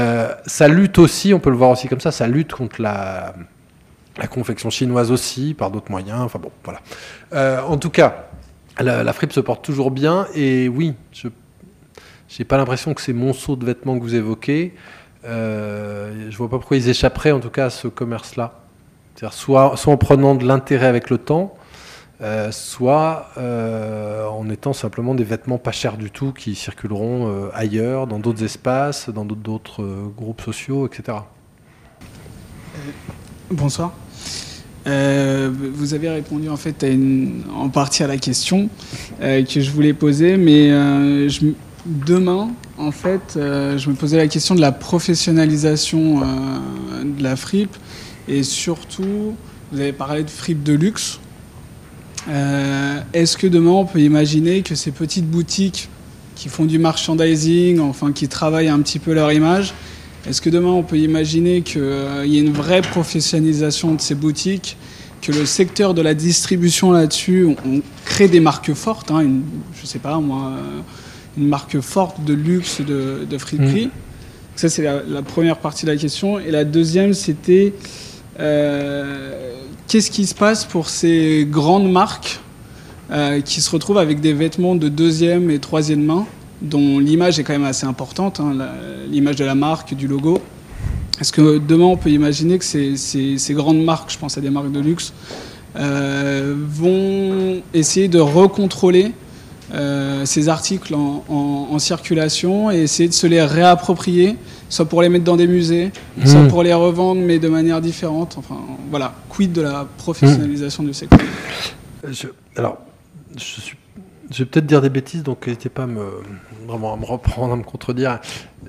Ça lutte aussi. On peut le voir aussi comme ça. Ça lutte contre la confection chinoise aussi par d'autres moyens. Enfin bon, voilà. En tout cas, la fripe se porte toujours bien. Et oui, j'ai pas l'impression que ces monceaux de vêtements que vous évoquez, je vois pas pourquoi ils échapperaient en tout cas à ce commerce-là. C'est-à-dire soit en prenant de l'intérêt avec le temps. Soit en étant simplement des vêtements pas chers du tout qui circuleront ailleurs, dans d'autres espaces, dans d'autres groupes sociaux, etc. Bonsoir. Vous avez répondu en fait en partie à la question que je voulais poser, mais demain, en fait, je me posais la question de la professionnalisation de la fripe, et surtout, vous avez parlé de fripe de luxe. Est-ce que demain, on peut imaginer que ces petites boutiques qui font du merchandising, enfin qui travaillent un petit peu leur image, est-ce que demain, on peut imaginer qu'il y ait une vraie professionnalisation de ces boutiques, que le secteur de la distribution là-dessus, on crée des marques fortes, hein, je sais pas moi, une marque forte de luxe, de friperie. Ça, c'est la première partie de la question. Et la deuxième, c'était qu'est-ce qui se passe pour ces grandes marques qui se retrouvent avec des vêtements de deuxième et troisième main, dont l'image est quand même assez importante, hein, l'image de la marque, du logo. Est-ce que demain, on peut imaginer que ces grandes marques, je pense à des marques de luxe, vont essayer de recontrôler ces articles en circulation et essayer de se les réapproprier, soit pour les mettre dans des musées, soit pour les revendre, mais de manière différente. Enfin, voilà. Quid de la professionnalisation du secteur ? Je vais peut-être dire des bêtises, donc n'hésitez pas à me reprendre, à me contredire.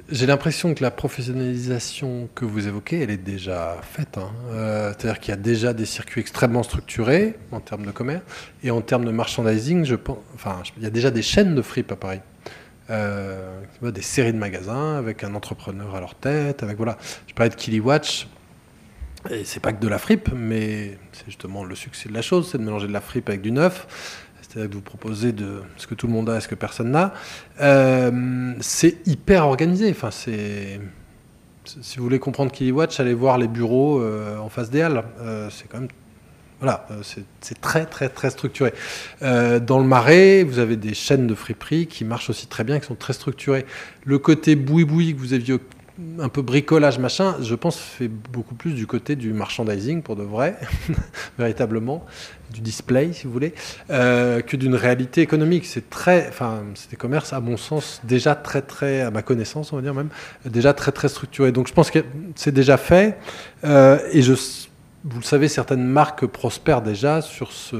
J'ai l'impression que la professionnalisation que vous évoquez, elle est déjà faite. Hein. C'est-à-dire qu'il y a déjà des circuits extrêmement structurés en termes de commerce. Et en termes de merchandising, il y a déjà des chaînes de fripes à Paris. Des séries de magasins avec un entrepreneur à leur tête. Je parlais de Kiliwatch. Et c'est pas que de la fripe, mais c'est justement le succès de la chose, c'est de mélanger de la fripe avec du neuf. C'est-à-dire que vous proposez ce que tout le monde a et ce que personne n'a. C'est hyper organisé. Enfin, si vous voulez comprendre Kiliwatch, allez voir les bureaux en face des Halles. C'est quand même... Voilà, c'est très, très, très structuré. Dans le Marais, vous avez des chaînes de friperies qui marchent aussi très bien, qui sont très structurées. Le côté boui-boui que vous aviez... un peu bricolage, machin, je pense fait beaucoup plus du côté du merchandising pour de vrai, véritablement, du display, si vous voulez, que d'une réalité économique. C'est des commerces, à mon sens, déjà très, très, à ma connaissance, on va dire même, déjà très, très structurés. Donc je pense que c'est déjà fait, et vous le savez, certaines marques prospèrent déjà sur sur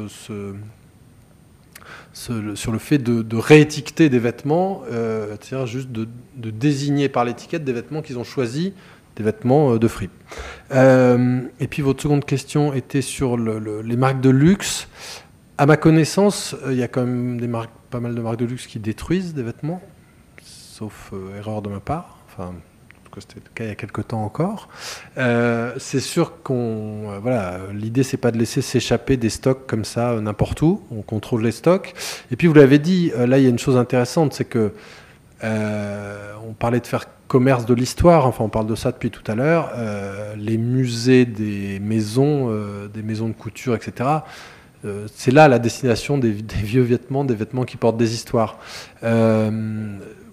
le fait de réétiqueter des vêtements, c'est-à-dire juste de désigner par l'étiquette des vêtements qu'ils ont choisis, des vêtements de fripe. Et puis votre seconde question était sur les marques de luxe. À ma connaissance, il y a quand même pas mal de marques de luxe qui détruisent des vêtements, sauf erreur de ma part. Enfin, c'était le cas il y a quelques temps encore. C'est sûr l'idée, c'est pas de laisser s'échapper des stocks comme ça n'importe où. On contrôle les stocks. Et puis vous l'avez dit, là il y a une chose intéressante, c'est que on parlait de faire commerce de l'histoire. Enfin, on parle de ça depuis tout à l'heure. Les musées des maisons de couture, etc. C'est là la destination des vieux vêtements, des vêtements qui portent des histoires.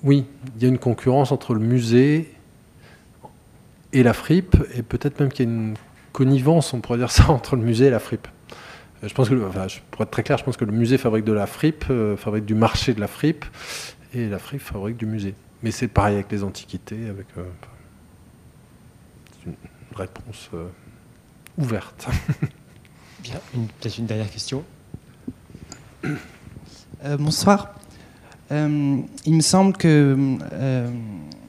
Oui, il y a une concurrence entre le musée et la fripe, et peut-être même qu'il y a une connivence, on pourrait dire ça, entre le musée et la fripe. Je pense que, pour être très clair, je pense que le musée fabrique de la fripe, fabrique du marché de la fripe, et la fripe fabrique du musée. Mais c'est pareil avec les antiquités, avec une réponse ouverte. Bien, peut-être une dernière question. Bonsoir. Il me semble que...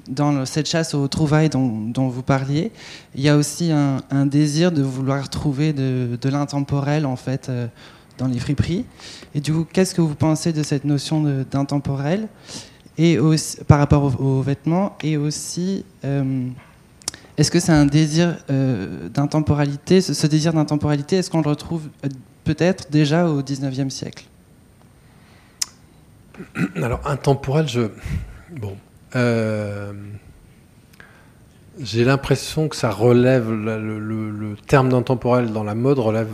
dans cette chasse aux trouvailles dont vous parliez, il y a aussi un désir de vouloir trouver de l'intemporel, en fait, dans les friperies. Et du coup, qu'est-ce que vous pensez de cette notion d'intemporel et aussi, par rapport aux vêtements? Et aussi, est-ce que c'est un désir d'intemporalité? Ce désir d'intemporalité, est-ce qu'on le retrouve peut-être déjà au 19e siècle? Alors, intemporel, j'ai l'impression que ça relève le terme d'intemporel dans la mode relève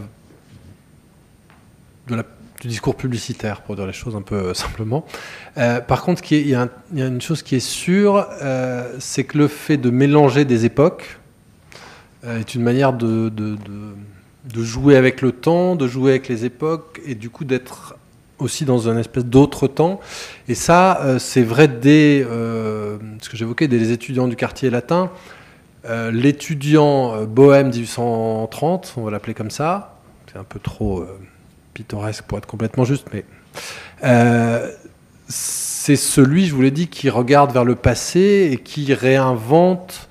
du discours publicitaire, pour dire les choses un peu simplement. Par contre, il y a une chose qui est sûre, c'est que le fait de mélanger des époques est une manière de jouer avec le temps, de jouer avec les époques, et du coup d'être aussi dans un espèce d'autre temps. Et ça, c'est vrai ce que j'évoquais, des étudiants du quartier latin. L'étudiant bohème 1830, on va l'appeler comme ça, c'est un peu trop pittoresque pour être complètement juste, mais c'est celui, je vous l'ai dit, qui regarde vers le passé et qui réinvente,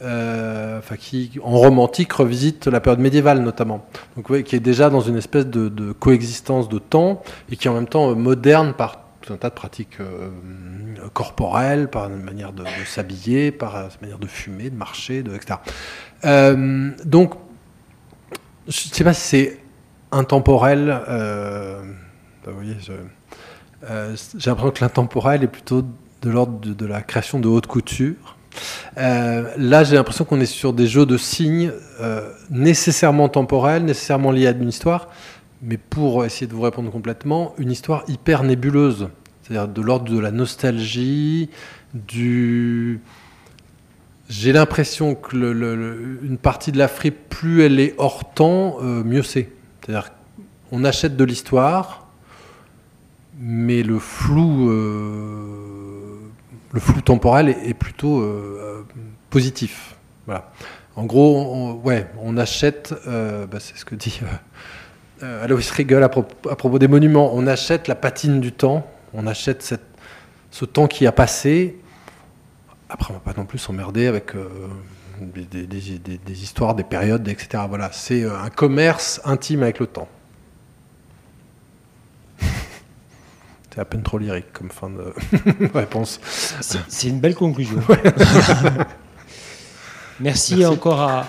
enfin qui, en romantique, revisite la période médiévale notamment, donc ouais, qui est déjà dans une espèce de coexistence de temps et qui est en même temps moderne par un tas de pratiques corporelles, par une manière de s'habiller, par une manière de fumer, de marcher, etc. Donc, je ne sais pas si c'est intemporel. Ben oui, j'ai l'impression que l'intemporel est plutôt de l'ordre de la création de haute couture. Là, j'ai l'impression qu'on est sur des jeux de signes nécessairement temporels, nécessairement liés à une histoire, mais pour essayer de vous répondre complètement, une histoire hyper nébuleuse, c'est-à-dire de l'ordre de la nostalgie, du... J'ai l'impression que une partie de la fripe, plus elle est hors temps, mieux c'est. C'est-à-dire qu'on achète de l'histoire, mais le flou temporel est plutôt positif. Voilà. En gros, on achète... bah c'est ce que dit... Alois Riegel à propos des monuments, on achète la patine du temps, on achète ce temps qui a passé. Après, on ne va pas non plus s'emmerder avec des histoires, des périodes, etc. Voilà, c'est un commerce intime avec le temps. C'est à peine trop lyrique comme fin de réponse. C'est une belle conclusion. Ouais. Merci encore à...